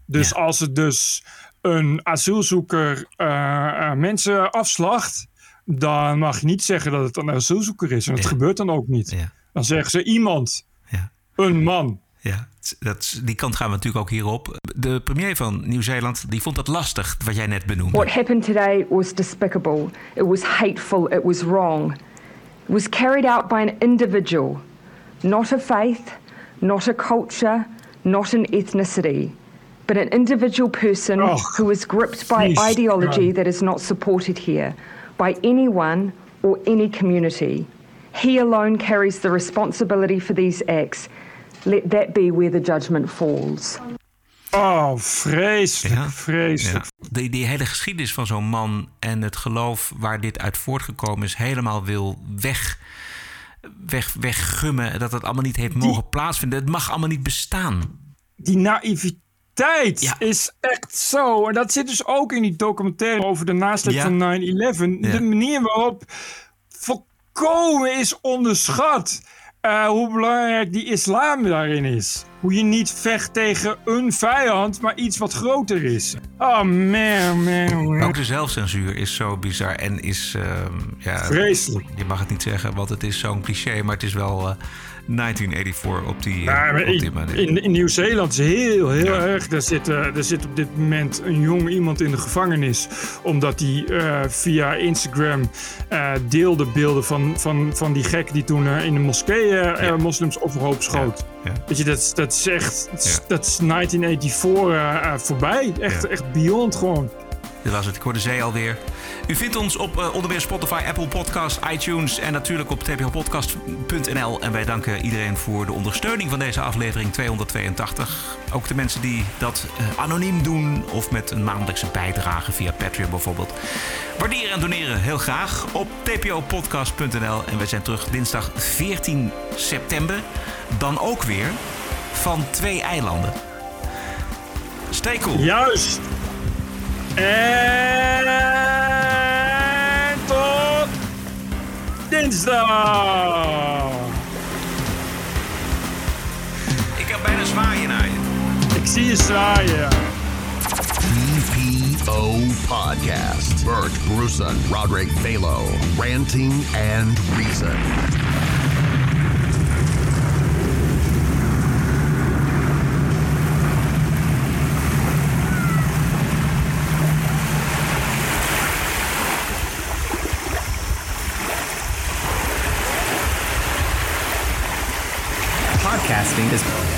Dus ja. als het dus een asielzoeker uh, uh, mensen afslacht, dan mag je niet zeggen dat het een asielzoeker is. En dat ja. gebeurt dan ook niet. Ja. Dan zeggen ze iemand, ja. een man. Ja, dat, die kant gaan we natuurlijk ook hierop. De premier van Nieuw-Zeeland die vond dat lastig, wat jij net benoemde. What happened today was despicable. It was hateful. It was wrong. It was carried out by an individual. Not a faith, not a culture, not an ethnicity. But an individual person oh, who was gripped by geez, ideology God. that is not supported here. By anyone or any community. He alone carries the responsibility for these acts. Let that be where the judgment falls. Oh, vreselijk, ja, vreselijk. Ja. Die, die hele geschiedenis van zo'n man en het geloof waar dit uit voortgekomen is, helemaal wil weg, weg, weggummen. Dat het allemaal niet heeft mogen die, plaatsvinden. Het mag allemaal niet bestaan. Die naïviteit. Tijd ja. is echt zo. En dat zit dus ook in die documentaire over de nasleep ja. van nine eleven. Ja. De manier waarop volkomen is onderschat uh, hoe belangrijk die islam daarin is. Hoe je niet vecht tegen een vijand, maar iets wat groter is. Oh man, man, man. Ook de zelfcensuur is zo bizar en is... Uh, ja, vreselijk. Je mag het niet zeggen, want het is zo'n cliché, maar het is wel... Uh, negentien vierennegentig op die, ja, op die manier. In, in Nieuw-Zeeland is heel, heel ja. erg. Daar zit, uh, daar zit op dit moment een jong iemand in de gevangenis. Omdat hij uh, via Instagram uh, deelde beelden van, van, van die gek die toen uh, in de moskee uh, ja. uh, moslims overhoop schoot. Ja. Ja. Weet je, dat, dat is echt. Dat is, ja. dat is negentien vierennegentig uh, uh, voorbij. Echt, ja. echt beyond gewoon. Dit was het. Ik hoor de zee alweer. U vindt ons op uh, onder meer Spotify, Apple Podcasts, iTunes en natuurlijk op t p o podcast punt n l. En wij danken iedereen voor de ondersteuning van deze aflevering tweehonderdtweeëntachtig. Ook de mensen die dat uh, anoniem doen of met een maandelijkse bijdrage via Patreon bijvoorbeeld. Waarderen en doneren heel graag op t p o podcast punt n l. En wij zijn terug dinsdag veertien september. Dan ook weer van twee eilanden. Stay cool. Juist. En tot dinsdag. Ik heb bijna zwaaien naar je. Ik zie je zwaaien. T P O Podcast. Bert Brussen, Roderick Falo. Ranting and Reason.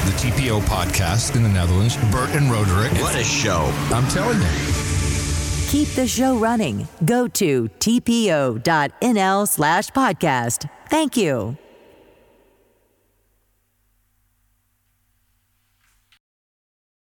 The T P O podcast in the Netherlands. Bert and Roderick. What a show. I'm telling you. Keep the show running. Go to t p o dot n l slash podcast. Thank you.